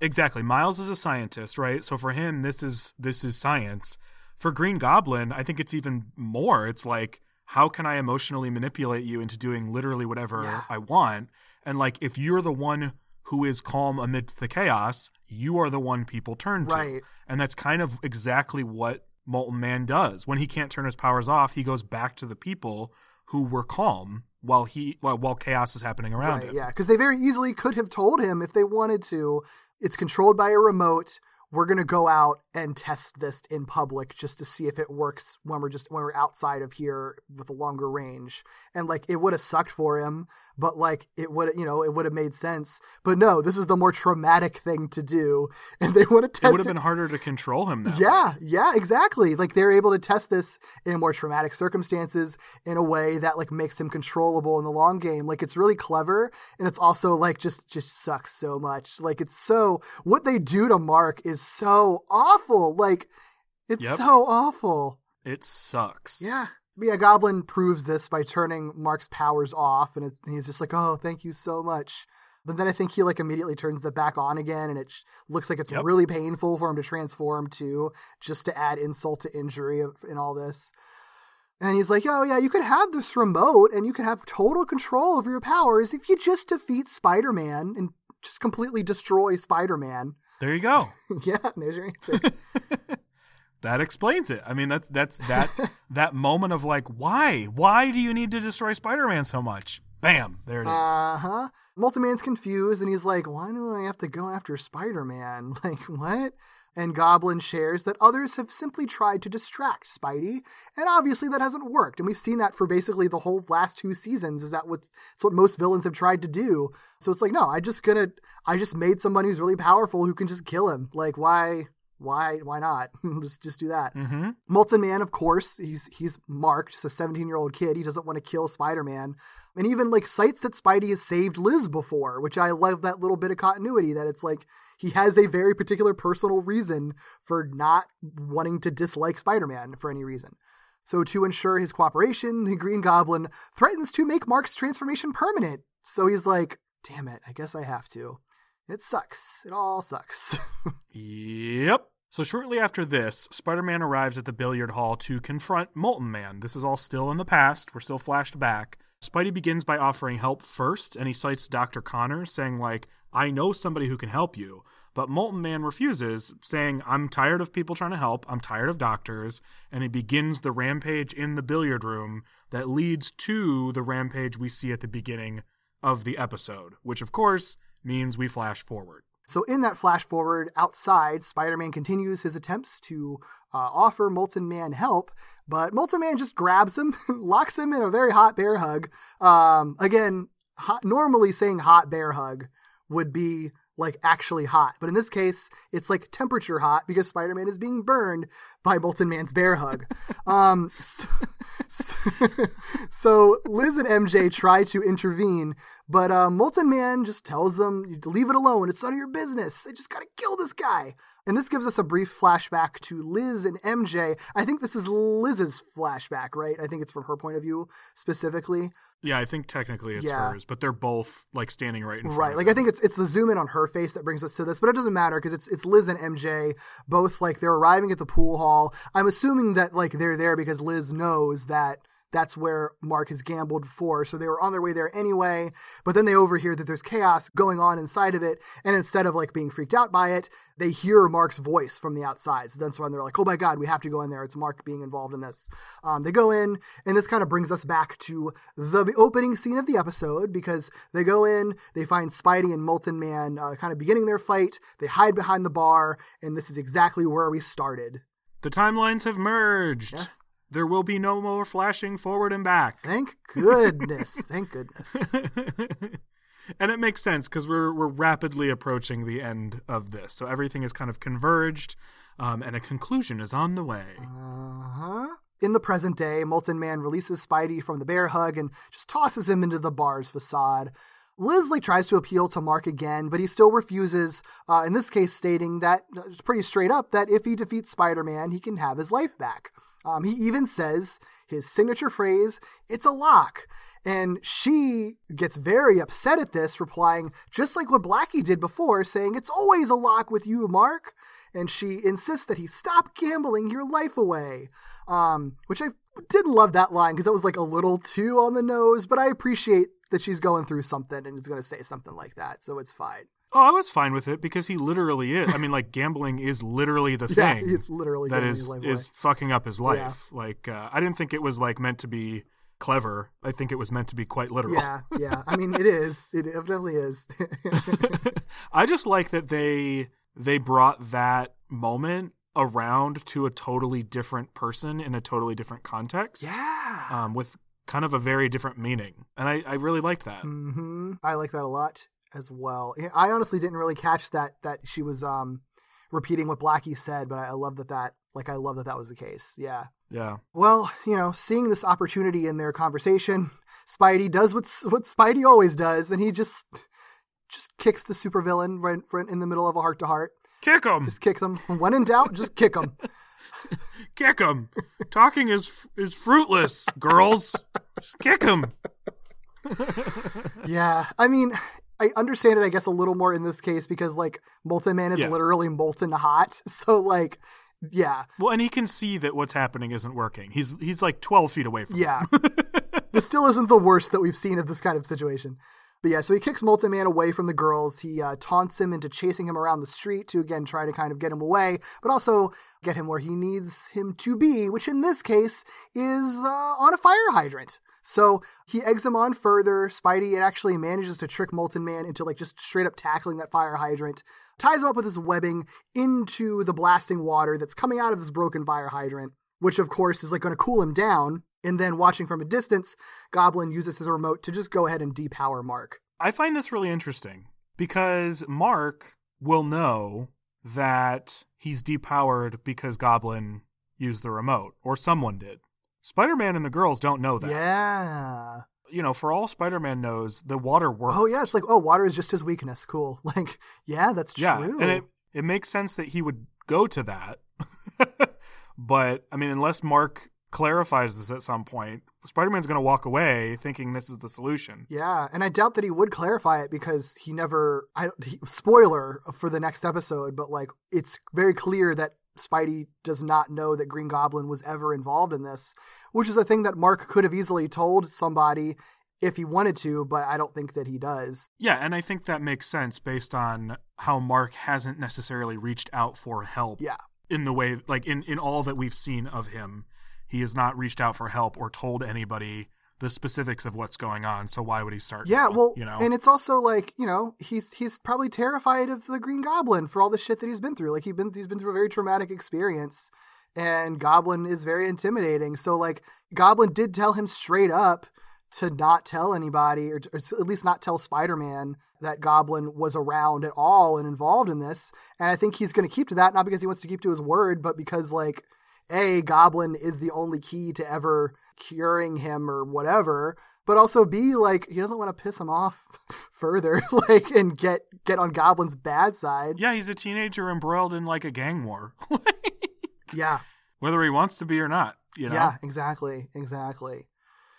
exactly. Miles is a scientist, right? So for him, this is science. For Green Goblin, I think it's even more. It's like, how can I emotionally manipulate you into doing literally whatever I want? And, like, if you're the one who is calm amidst the chaos, you are the one people turn to. Right. And that's kind of exactly what Molten Man does. When he can't turn his powers off, he goes back to the people who were calm while chaos is happening around him. Yeah, because they very easily could have told him if they wanted to, it's controlled by a remote. We're going to go out and test this in public just to see if it works when we're outside of here with a longer range. And, like, it would have sucked for him, but, like, it would have made sense. But no, this is the more traumatic thing to do. And they want to test it. It would have been harder to control him now. Yeah, exactly. Like, they're able to test this in more traumatic circumstances in a way that, like, makes him controllable in the long game. Like, it's really clever. And it's also, like, just sucks so much. Like, it's so, what they do to Mark is so awful. Like, it's so awful. It sucks. Yeah. Yeah, Goblin proves this by turning Mark's powers off, and he's just like, oh, thank you so much. But then I think he, like, immediately turns it back on again, and it looks like it's really painful for him to transform, too, just to add insult to injury in all this. And he's like, oh yeah, you could have this remote and you could have total control over your powers if you just defeat Spider-Man and just completely destroy Spider-Man. There you go. Yeah, there's your answer. That explains it. I mean, that moment of like, why? Why do you need to destroy Spider-Man so much? Bam, there it is. Uh-huh. Molten Man's confused, and he's like, why do I have to go after Spider-Man? Like, what? And Goblin shares that others have simply tried to distract Spidey, and obviously that hasn't worked. And we've seen that for basically the whole last two seasons, is that it's what most villains have tried to do. So it's like, no, I just made somebody who's really powerful who can just kill him. Like, why not? just do that. Mm-hmm. Molten Man, of course, he's marked as a 17-year-old kid. He doesn't want to kill Spider-Man. And even like cites that Spidey has saved Liz before, which I love that little bit of continuity that it's like he has a very particular personal reason for not wanting to dislike Spider-Man for any reason. So to ensure his cooperation, the Green Goblin threatens to make Mark's transformation permanent. So he's like, damn it, I guess I have to. It sucks. It all sucks. Yep. So shortly after this, Spider-Man arrives at the billiard hall to confront Molten Man. This is all still in the past. We're still flashed back. Spidey begins by offering help first, and he cites Dr. Connors, saying, like, I know somebody who can help you. But Molten Man refuses, saying, I'm tired of people trying to help. I'm tired of doctors. And he begins the rampage in the billiard room that leads to the rampage we see at the beginning of the episode, which, of course, means we flash forward. So in that flash forward outside, Spider-Man continues his attempts to offer Molten Man help, but Molten Man just grabs him, locks him in a very hot bear hug. Again, normally saying hot bear hug would be like actually hot, but in this case, it's like temperature hot because Spider-Man is being burned by Molten Man's bear hug. So Liz and MJ try to intervene, but Molten Man just tells them, leave it alone. It's none of your business. I just got to kill this guy. And this gives us a brief flashback to Liz and MJ. I think this is Liz's flashback, right? I think it's from her point of view specifically. Yeah, I think technically it's hers, but they're both like standing right in front of them. Like I think it's the zoom in on her face that brings us to this, but it doesn't matter because it's Liz and MJ both like they're arriving at the pool hall. I'm assuming that like they're there because Liz knows that that's where Mark has gambled before. So they were on their way there anyway, but then they overhear that there's chaos going on inside of it. And instead of like being freaked out by it, they hear Mark's voice from the outside. So that's when they're like, oh my God, we have to go in there. It's Mark being involved in this. They go in, and this kind of brings us back to the opening scene of the episode because they go in, they find Spidey and Molten Man kind of beginning their fight. They hide behind the bar, and this is exactly where we started. The timelines have merged. Yes. There will be no more flashing forward and back. Thank goodness. Thank goodness. And it makes sense because we're rapidly approaching the end of this. So everything is kind of converged and a conclusion is on the way. Uh-huh. In the present day, Molten Man releases Spidey from the bear hug and just tosses him into the bar's facade. Liz tries to appeal to Mark again, but he still refuses, in this case stating that it's pretty straight up that if he defeats Spider-Man, he can have his life back. He even says his signature phrase, it's a lock. And she gets very upset at this, replying, just like what Blackie did before, saying, it's always a lock with you, Mark. And she insists that he stop gambling your life away, which I didn't love that line because that was like a little too on the nose, but I appreciate that she's going through something and is going to say something like that. So it's fine. Oh, I was fine with it because he literally is. I mean, like, gambling is literally the thing he's literally that is fucking up his life. Yeah. Like, I didn't think it was, like, meant to be clever. I think it was meant to be quite literal. Yeah. I mean, it is. It definitely is. I just like that they brought that moment around to a totally different person in a totally different context. Yeah. With kind of a very different meaning. And I really liked that. Mm-hmm. I like that a lot as well. I honestly didn't really catch that she was repeating what Blackie said, but I love that was the case. Yeah. Yeah. Well, seeing this opportunity in their conversation, Spidey does what Spidey always does, and he just kicks the supervillain right in the middle of a heart-to-heart. Kick him! Just kicks him. When in doubt, just kick him. Kick him! Talking is fruitless, girls. Just kick him! Yeah. I mean, I understand it, I guess, a little more in this case because, like, Molten Man is literally molten hot. So, like, Yeah. Well, and he can see that what's happening isn't working. He's like 12 feet away from him. This still isn't the worst that we've seen of this kind of situation. But yeah, so he kicks Molten Man away from the girls. He taunts him into chasing him around the street to, again, try to kind of get him away, but also get him where he needs him to be, which in this case is on a fire hydrant. So he eggs him on further. Spidey actually manages to trick Molten Man into like just straight up tackling that fire hydrant, ties him up with his webbing into the blasting water that's coming out of this broken fire hydrant, which of course is like going to cool him down. And then watching from a distance, Goblin uses his remote to just go ahead and depower Mark. I find this really interesting because Mark will know that he's depowered because Goblin used the remote or someone did. Spider-Man and the girls don't know that. Yeah. You know, for all Spider-Man knows, the water works. Oh, yeah. It's like, oh, water is just his weakness. Cool. Like, yeah, that's true. And it makes sense that he would go to that. But, I mean, unless Mark clarifies this at some point, Spider-Man's going to walk away thinking this is the solution. Yeah, and I doubt that he would clarify it because he never... spoiler for the next episode, but like it's very clear that Spidey does not know that Green Goblin was ever involved in this, which is a thing that Mark could have easily told somebody if he wanted to, but I don't think that he does. Yeah, and I think that makes sense based on how Mark hasn't necessarily reached out for help. Yeah. In the way, like in all that we've seen of him, he has not reached out for help or told anybody the specifics of what's going on. So why would he start? Yeah, well, you know, and it's also like, you know, he's probably terrified of the Green Goblin for all the shit that he's been through. Like he's been through a very traumatic experience, and Goblin is very intimidating. So like Goblin did tell him straight up to not tell anybody, or at least not tell Spider-Man that Goblin was around at all and involved in this. And I think he's going to keep to that, not because he wants to keep to his word, but because like, A, Goblin is the only key to ever curing him or whatever, but also B, like, he doesn't want to piss him off further, like, and get on Goblin's bad side. Yeah, he's a teenager embroiled in, like, a gang war. Yeah. Whether he wants to be or not, you know? Yeah, exactly.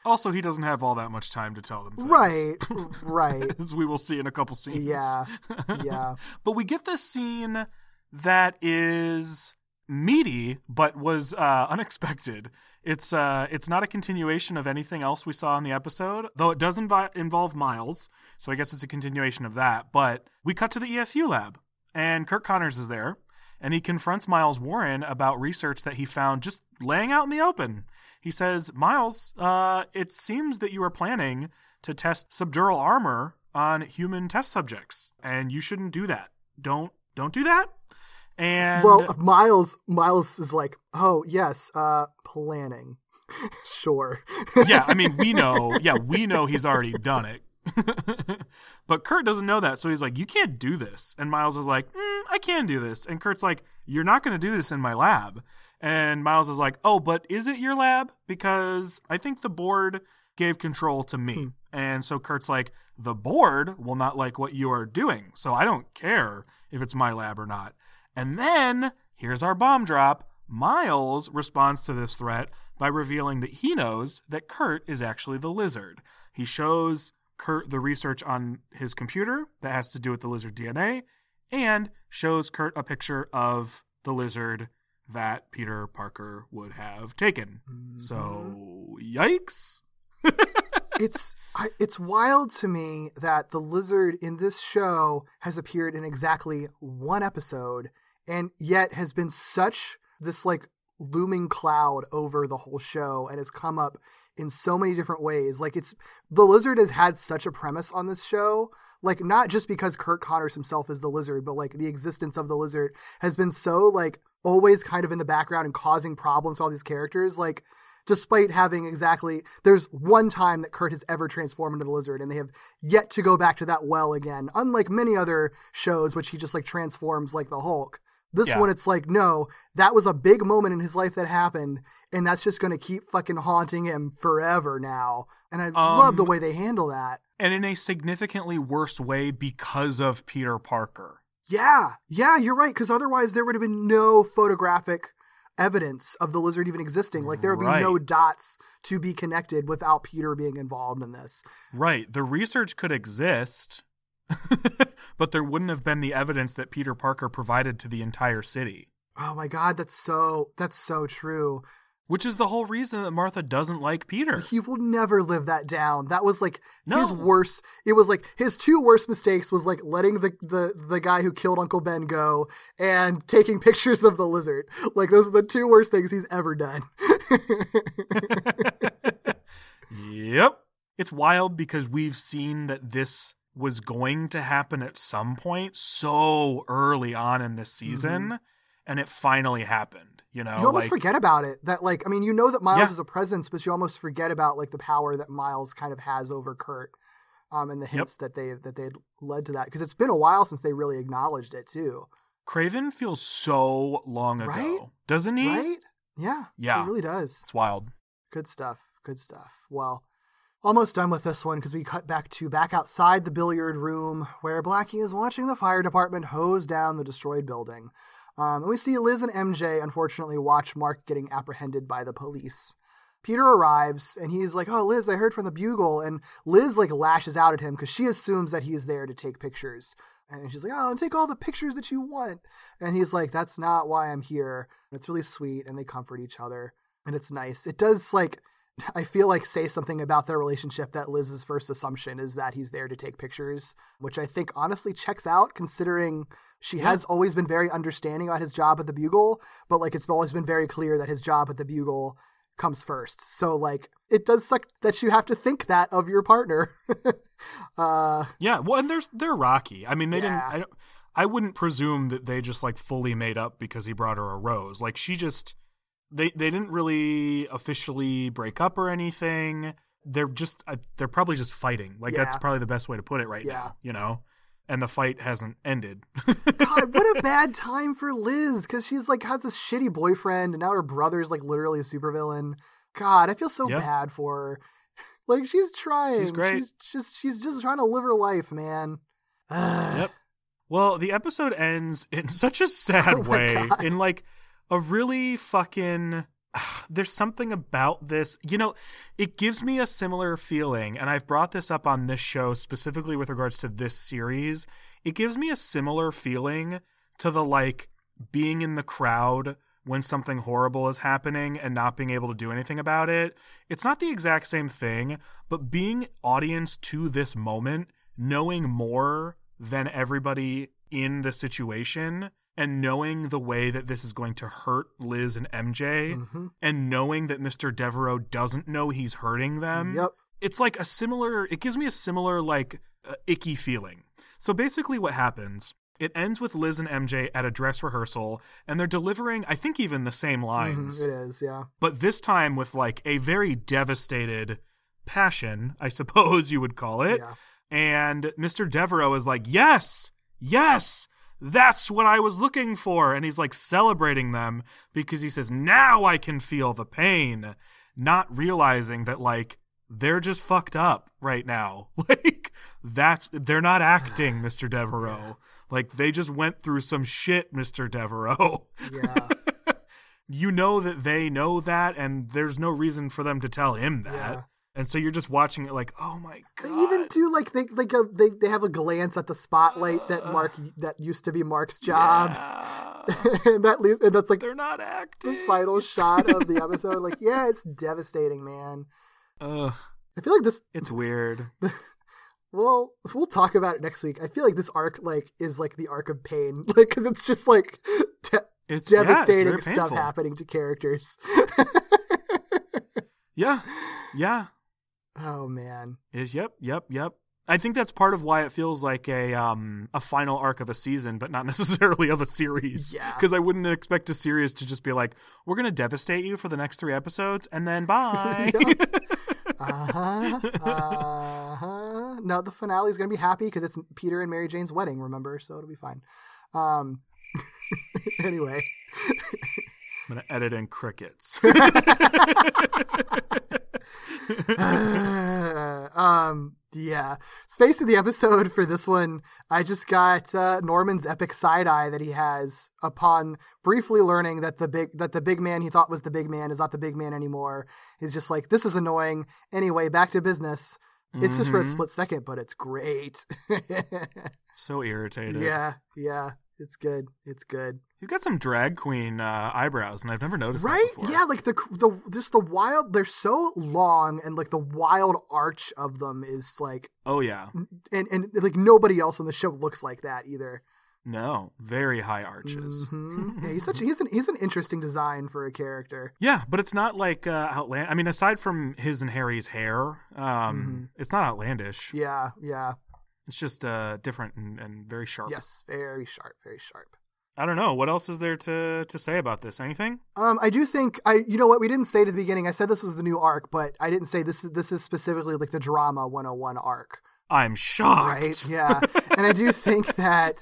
Also, he doesn't have all that much time to tell them things. Right. As we will see in a couple scenes. Yeah. But we get this scene that is... meaty, but was unexpected. It's not a continuation of anything else we saw in the episode, though it does involve Miles, so I guess it's a continuation of that. But we cut to the ESU lab, and Kurt Connors is there, and he confronts Miles Warren about research that he found just laying out in the open. He says, Miles, it seems that you are planning to test subdural armor on human test subjects, and you shouldn't do that. Don't do that. And well, Miles is like, oh, yes, planning. Sure. Yeah, I mean, we know he's already done it. But Kurt doesn't know that. So he's like, you can't do this. And Miles is like, I can do this. And Kurt's like, you're not going to do this in my lab. And Miles is like, oh, but is it your lab? Because I think the board gave control to me. And so Kurt's like, the board will not like what you are doing. So I don't care if it's my lab or not. And then, here's our bomb drop, Miles responds to this threat by revealing that he knows that Kurt is actually the lizard. He shows Kurt the research on his computer that has to do with the lizard DNA, and shows Kurt a picture of the lizard that Peter Parker would have taken. Mm-hmm. So, yikes. It's wild to me that the lizard in this show has appeared in exactly one episode, and yet has been such this like looming cloud over the whole show and has come up in so many different ways. Like the lizard has had such a premise on this show, like not just because Kurt Connors himself is the lizard, but like the existence of the lizard has been so like always kind of in the background and causing problems to all these characters. Like, despite having there's one time that Kurt has ever transformed into the lizard, and they have yet to go back to that well again, unlike many other shows, which he just like transforms like the Hulk. This one, it's like, no, that was a big moment in his life that happened, and that's just going to keep fucking haunting him forever now. And I love the way they handle that. And in a significantly worse way because of Peter Parker. Yeah, you're right, because otherwise there would have been no photographic evidence of the lizard even existing. Like, there would be no dots to be connected without Peter being involved in this. Right. The research could exist, but there wouldn't have been the evidence that Peter Parker provided to the entire city. Oh my God, that's so true. Which is the whole reason that Martha doesn't like Peter. He will never live that down. That was like his worst. It was like his two worst mistakes was like letting the guy who killed Uncle Ben go and taking pictures of the lizard. Like those are the two worst things he's ever done. Yep. It's wild because we've seen that this was going to happen at some point so early on in this season. Mm-hmm. And it finally happened, you know? You almost forget about it. That, like, I mean, you know that Miles is a presence, but you almost forget about, like, the power that Miles kind of has over Kurt and the hints that they had led to that. Because it's been a while since they really acknowledged it, too. Craven feels so long ago. Right? Doesn't he? Right? Yeah. Yeah. He really does. It's wild. Good stuff. Good stuff. Well, almost done with this one because we cut back to back outside the billiard room where Blackie is watching the fire department hose down the destroyed building. And we see Liz and MJ, unfortunately, watch Mark getting apprehended by the police. Peter arrives, and he's like, oh, Liz, I heard from the Bugle. And Liz, like, lashes out at him because she assumes that he is there to take pictures. And she's like, oh, take all the pictures that you want. And he's like, that's not why I'm here. And it's really sweet, and they comfort each other, and it's nice. It does, like, I feel like say something about their relationship that Liz's first assumption is that he's there to take pictures, which I think honestly checks out considering she has always been very understanding about his job at the Bugle, but like it's always been very clear that his job at the Bugle comes first. So like it does suck that you have to think that of your partner. Yeah. Well, and they're rocky. I mean, they didn't, I wouldn't presume that they just like fully made up because he brought her a rose. Like she just, They didn't really officially break up or anything. They're probably just fighting. Like that's probably the best way to put it right now, you know? And the fight hasn't ended. God, what a bad time for Liz because she's like has this shitty boyfriend and now her brother's like literally a supervillain. God, I feel so bad for her. Like she's trying. She's great. She's just trying to live her life, man. Yep. Well, the episode ends in such a sad way. God. In like a really fucking, there's something about this, you know, it gives me a similar feeling. And I've brought this up on this show specifically with regards to this series. It gives me a similar feeling to the like being in the crowd when something horrible is happening and not being able to do anything about it. It's not the exact same thing, but being audience to this moment, knowing more than everybody in the situation and knowing the way that this is going to hurt Liz and MJ, and knowing that Mr. Devereaux doesn't know he's hurting them, it's like a similar, it gives me a similar, like, icky feeling. So basically what happens, it ends with Liz and MJ at a dress rehearsal, and they're delivering, I think, even the same lines. It is, yeah. But this time with, like, a very devastated passion, I suppose you would call it, and Mr. Devereaux is like, yes! That's what I was looking for. And he's like celebrating them because he says, now I can feel the pain, not realizing that like they're just fucked up right now. Like they're not acting, Mr. Devereaux. Yeah. Like they just went through some shit, Mr. Devereaux. Yeah. You know that they know that and there's no reason for them to tell him that. Yeah. And so you're just watching it like, oh my God. They even do like they have a glance at the spotlight that used to be Mark's job, and that's like they're not acting. The final shot of the episode, like it's devastating, man. I feel like this. It's weird. Well, we'll talk about it next week. I feel like this arc like is like the arc of pain, like because it's just like it's devastating it's stuff painful. Happening to characters. Yeah. Oh man. Yep. I think that's part of why it feels like a final arc of a season, but not necessarily of a series. Yeah. Because I wouldn't expect a series to just be like, we're gonna devastate you for the next 3 episodes and then bye. No, the finale is gonna be happy because it's Peter and Mary Jane's wedding, remember? So it'll be fine. Anyway. I'm going to edit in crickets. Yeah. Space of the episode for this one, I just got Norman's epic side eye that he has upon briefly learning that the big man he thought was the big man is not the big man anymore. He's just like, this is annoying. Anyway, back to business. It's just for a split second, but it's great. So irritated. Yeah. It's good. It's good. You've got some drag queen eyebrows, and I've never noticed that before. Yeah, like the just the wild. They're so long, and like the wild arch of them is like. Oh yeah. And like nobody else on the show looks like that either. No, very high arches. Mm-hmm. Yeah, he's an interesting design for a character. Yeah, but it's not like outlandish. I mean, aside from his and Harry's hair, it's not outlandish. Yeah, yeah. It's just different and very sharp. Yes, very sharp, very sharp. I don't know. What else is there to say about this? Anything? I do think you know what we didn't say at the beginning. I said this was the new arc, but I didn't say this is specifically like the drama 101 arc. I'm shocked. Right? Yeah. And I do think that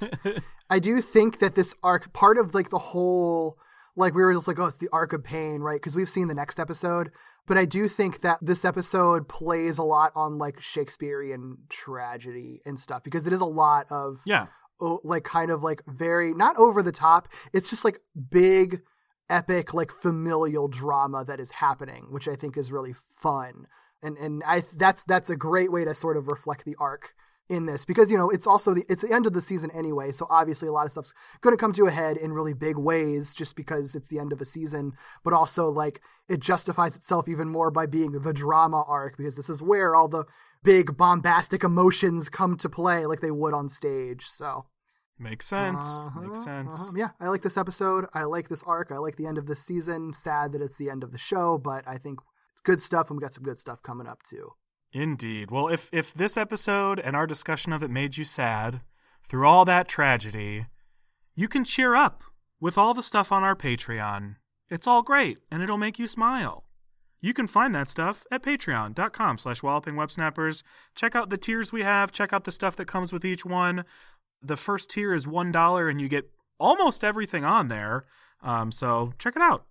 this arc, part of like the whole, like we were just like, oh, it's the arc of pain, right? Because we've seen the next episode. But I do think that this episode plays a lot on like Shakespearean tragedy and stuff, because it is a lot of like kind of like very not over the top. It's just like big, epic, like familial drama that is happening, which I think is really fun. And that's a great way to sort of reflect the arc in this, because you know it's also it's the end of the season anyway, so obviously a lot of stuff's going to come to a head in really big ways just because it's the end of a season. But also like it justifies itself even more by being the drama arc, because this is where all the big bombastic emotions come to play, like they would on stage. So makes sense. Makes sense. Yeah, I like this episode. I like this arc. I like the end of this season. Sad that it's the end of the show, but I think. Good stuff, and we got some good stuff coming up, too. Indeed. Well, if this episode and our discussion of it made you sad through all that tragedy, you can cheer up with all the stuff on our Patreon. It's all great, and it'll make you smile. You can find that stuff at patreon.com/wallopingwebsnappers. Check out the tiers we have. Check out the stuff that comes with each one. The first tier is $1, and you get almost everything on there, so check it out.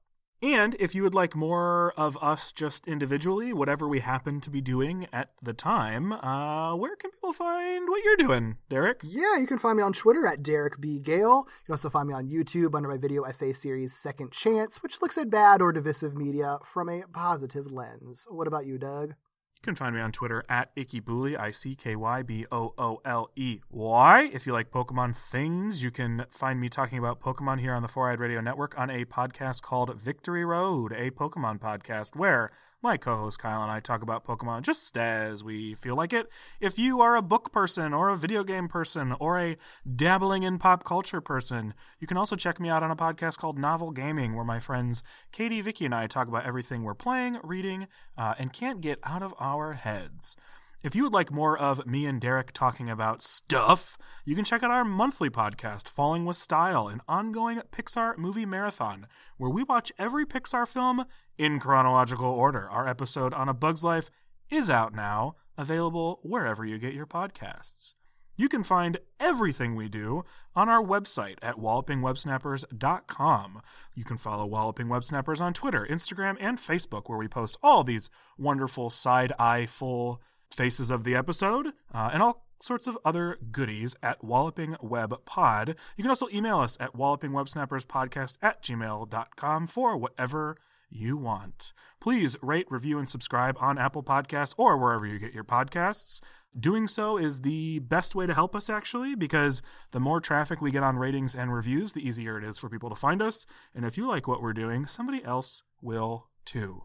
And if you would like more of us just individually, whatever we happen to be doing at the time, where can people find what you're doing, Derek? Yeah, you can find me on Twitter at Derek B. Gale. You can also find me on YouTube under my video essay series, Second Chance, which looks at bad or divisive media from a positive lens. What about you, Doug? You can find me on Twitter at IckyBooly, IckyBooly. If you like Pokemon things, you can find me talking about Pokemon here on the 4i Radio Network on a podcast called Victory Road, a Pokemon podcast where my co-host Kyle and I talk about Pokemon just as we feel like it. If you are a book person or a video game person or a dabbling in pop culture person, you can also check me out on a podcast called Novel Gaming, where my friends Katie, Vicky, and I talk about everything we're playing, reading, and can't get out of our heads. If you would like more of me and Derek talking about stuff, you can check out our monthly podcast, Falling with Style, an ongoing Pixar movie marathon, where we watch every Pixar film in chronological order. Our episode on A Bug's Life is out now, available wherever you get your podcasts. You can find everything we do on our website at wallopingwebsnappers.com. You can follow Walloping Web Snappers on Twitter, Instagram, and Facebook, where we post all these wonderful side-eye-full faces of the episode, and all sorts of other goodies at Walloping Web Pod. You can also email us at wallopingwebsnapperspodcast@gmail.com for whatever you want. Please rate, review, and subscribe on Apple Podcasts or wherever you get your podcasts. Doing so is the best way to help us, actually, because the more traffic we get on ratings and reviews, the easier it is for people to find us. And if you like what we're doing, somebody else will too.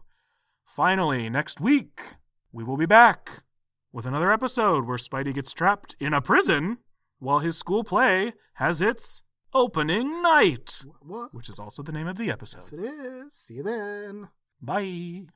Finally, next week, we will be back with another episode where Spidey gets trapped in a prison while his school play has its opening night, what? Which is also the name of the episode. Yes, it is. See you then. Bye.